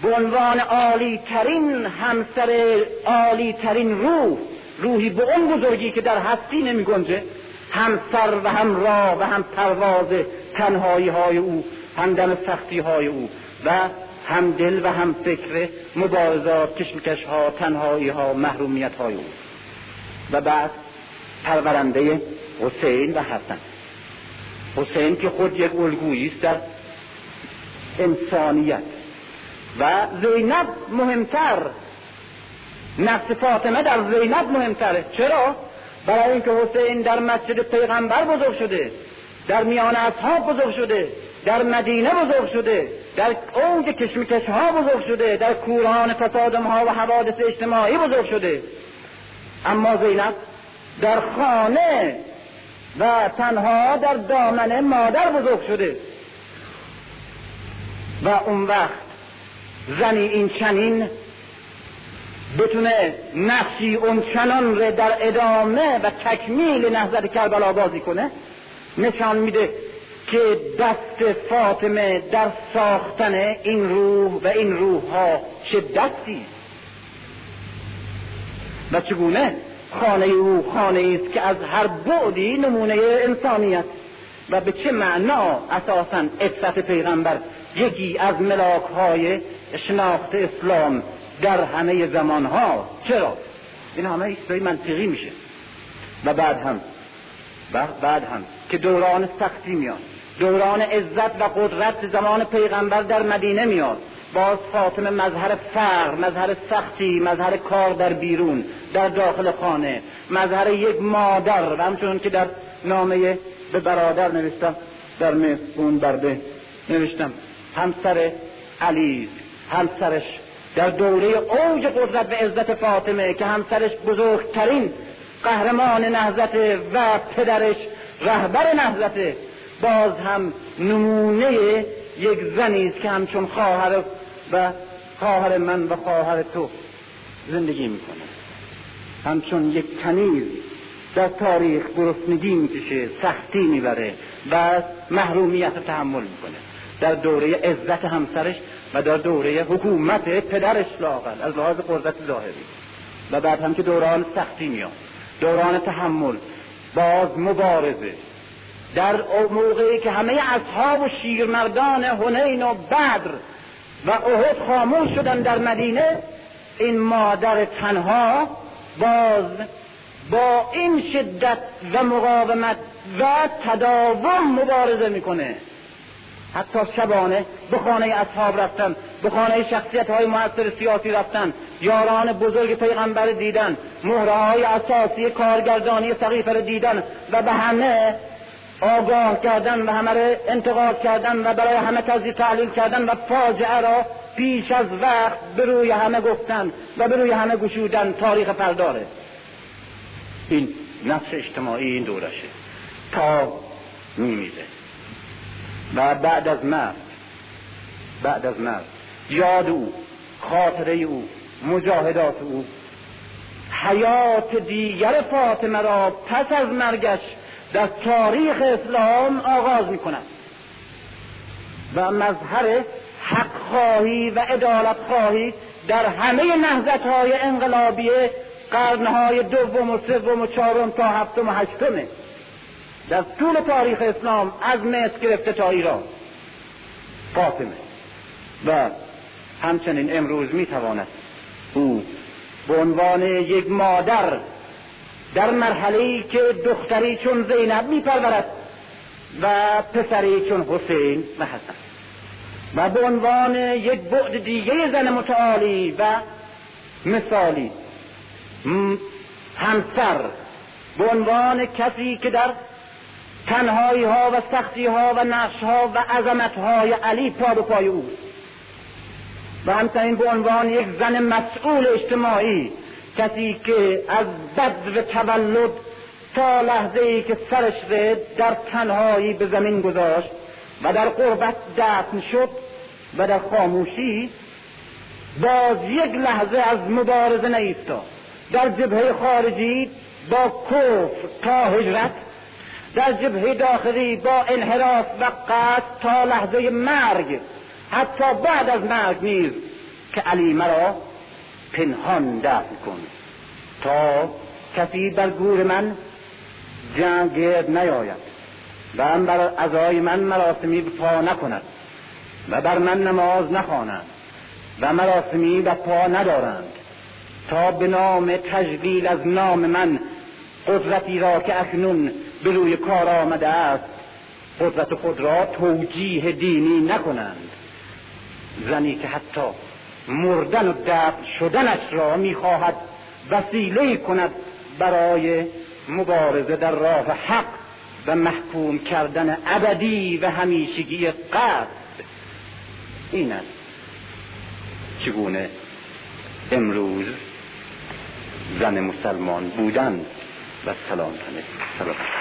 به عنوان عالی ترین همسر، عالی ترین روح روحی به اون بزرگی که در هستی نمی گنجه، هم سر و هم راه و هم پرواز تنهایی های او، هم دم سختی های او و هم دل و هم فکر مبارزات، کشمکش ها، تنهایی ها، محرومیت های او و بعد پرورنده حسین و حسن. حسین که خود یک الگویی است در انسانیت و زینب مهمتر، نفس فاطمه در زینب مهمتره. چرا؟ برای اینکه حسین در مسجد پیغمبر بزرگ شده، در میان اصحاب بزرگ شده، در مدینه بزرگ شده، در اوج کشمکش ها بزرگ شده، در کوران تصادم ها و حوادث اجتماعی بزرگ شده. اما زینب در خانه و تنها در دامن مادر بزرگ شده و اون وقت زنی این چنین بتونه نقشی اون چنان رو در ادامه و تکمیل نهضت کربلا بازی کنه، نشان میده که دست فاطمه در ساختن این روح و این روح ها چه دستی و چگونه خانه او خانه ایست که از هر بعدی نمونه انسانیت و به چه معنا اساساً عفت پیغمبر یکی از ملاک های شناخت اسلام در همه زمان ها. چرا؟ این همه ایستای منطقی میشه. و بعد هم که دوران سختی میاد، دوران عزت و قدرت زمان پیغمبر در مدینه میاد، باز فاطمه مظهر فقر، مظهر سختی، مظهر کار در بیرون، در داخل خانه، مظهر یک مادر و همچنان که در نامه به برادر نوشتم، در اون برده نوشتم، همسر علی، همسرش در دوره اوج قدرت و عزت فاطمه که همسرش بزرگترین قهرمان نهضت و پدرش رهبر نهضت، باز هم نمونه یک زنی است که همچون خواهر و خواهر من و خواهر تو زندگی میکنه، همچون یک کنیز در تاریخ گرسنگی میکشه، سختی میبره و محرومیت تحمل میکنه در دوره عزت همسرش و در دوره حکومت پدرش لاغل از لحاظ قدرت ظاهری. و بعد هم که دوران سختی میاد، دوران تحمل، باز مبارزه در موقعی که همه اصحاب و شیرمردان حنین و بدر و احد خاموش شدن در مدینه، این مادر تنها باز با این شدت و مقاومت و تداوم مبارزه میکنه. حتی شبانه به خانه اصحاب رفتن، به خانه شخصیت های مؤثر سیاسی رفتن، یاران بزرگ پیغمبر دیدن، مهره های اساسی کارگردانی صحیفه رو دیدن و به همه آگاه کردن و همه رو انتقاد کردن و برای همه تجزیه تحلیل کردن و فاجعه را پیش از وقت به روی همه گفتن و به روی همه گشودن. تاریخ پرداره این نقش اجتماعی این دورشه تا میمیره. و بعد از مرد یاد او، خاطره او، مجاهدات او، حیات دیگر فاطمه را پس از مرگش در تاریخ اسلام آغاز می کند و مظهر حق خواهی و عدالت خواهی در همه نهضت های انقلابی قرنهای دوم و سوم و چهارم تا هفتم و هشتمه در طول تاریخ اسلام از مصر گرفته تا ایران فاطمه. و همچنین امروز می تواند او به عنوان یک مادر در مرحله‌ای که دختری چون زینب می‌پرورد و پسری چون حسین و حسن و به عنوان یک بعد دیگه زن متعالی و مثالی، همسر به عنوان کسی که در تنهایی ها و سختی ها و نقش ها و عظمت های علی پا به پای اوست و همچنین به عنوان یک زن مسئول اجتماعی، کسی که از بدو تولد تا لحظه‌ای که سرش را در تنهایی به زمین گذاشت و در غربت دفن شد و در خاموشی باز یک لحظه از مبارزه نایستاد، در جبهه خارجی با کفر تا هجرت، در جبهه داخلی با انحراف و قتل تا لحظه مرگ، حتی بعد از مرگ نیز که علی مرا پنهان دفن کن تا کسی بر گور من جنگیر نیاید و هم بر عزای من مراسمی پا نکند و بر من نماز نخوانند و مراسمی به پا ندارند تا به نام تجلیل از نام من قدرتی را که اکنون به روی کار آمده است قدرت خود را توجیه دینی نکنند. زنی که حتی مردن و دفن شدنش را میخواهد وسیله کند برای مبارزه در راه حق و محکوم کردن ابدی و همیشگی قصد، این است چگونه امروز زن مسلمان بودن. و سلام.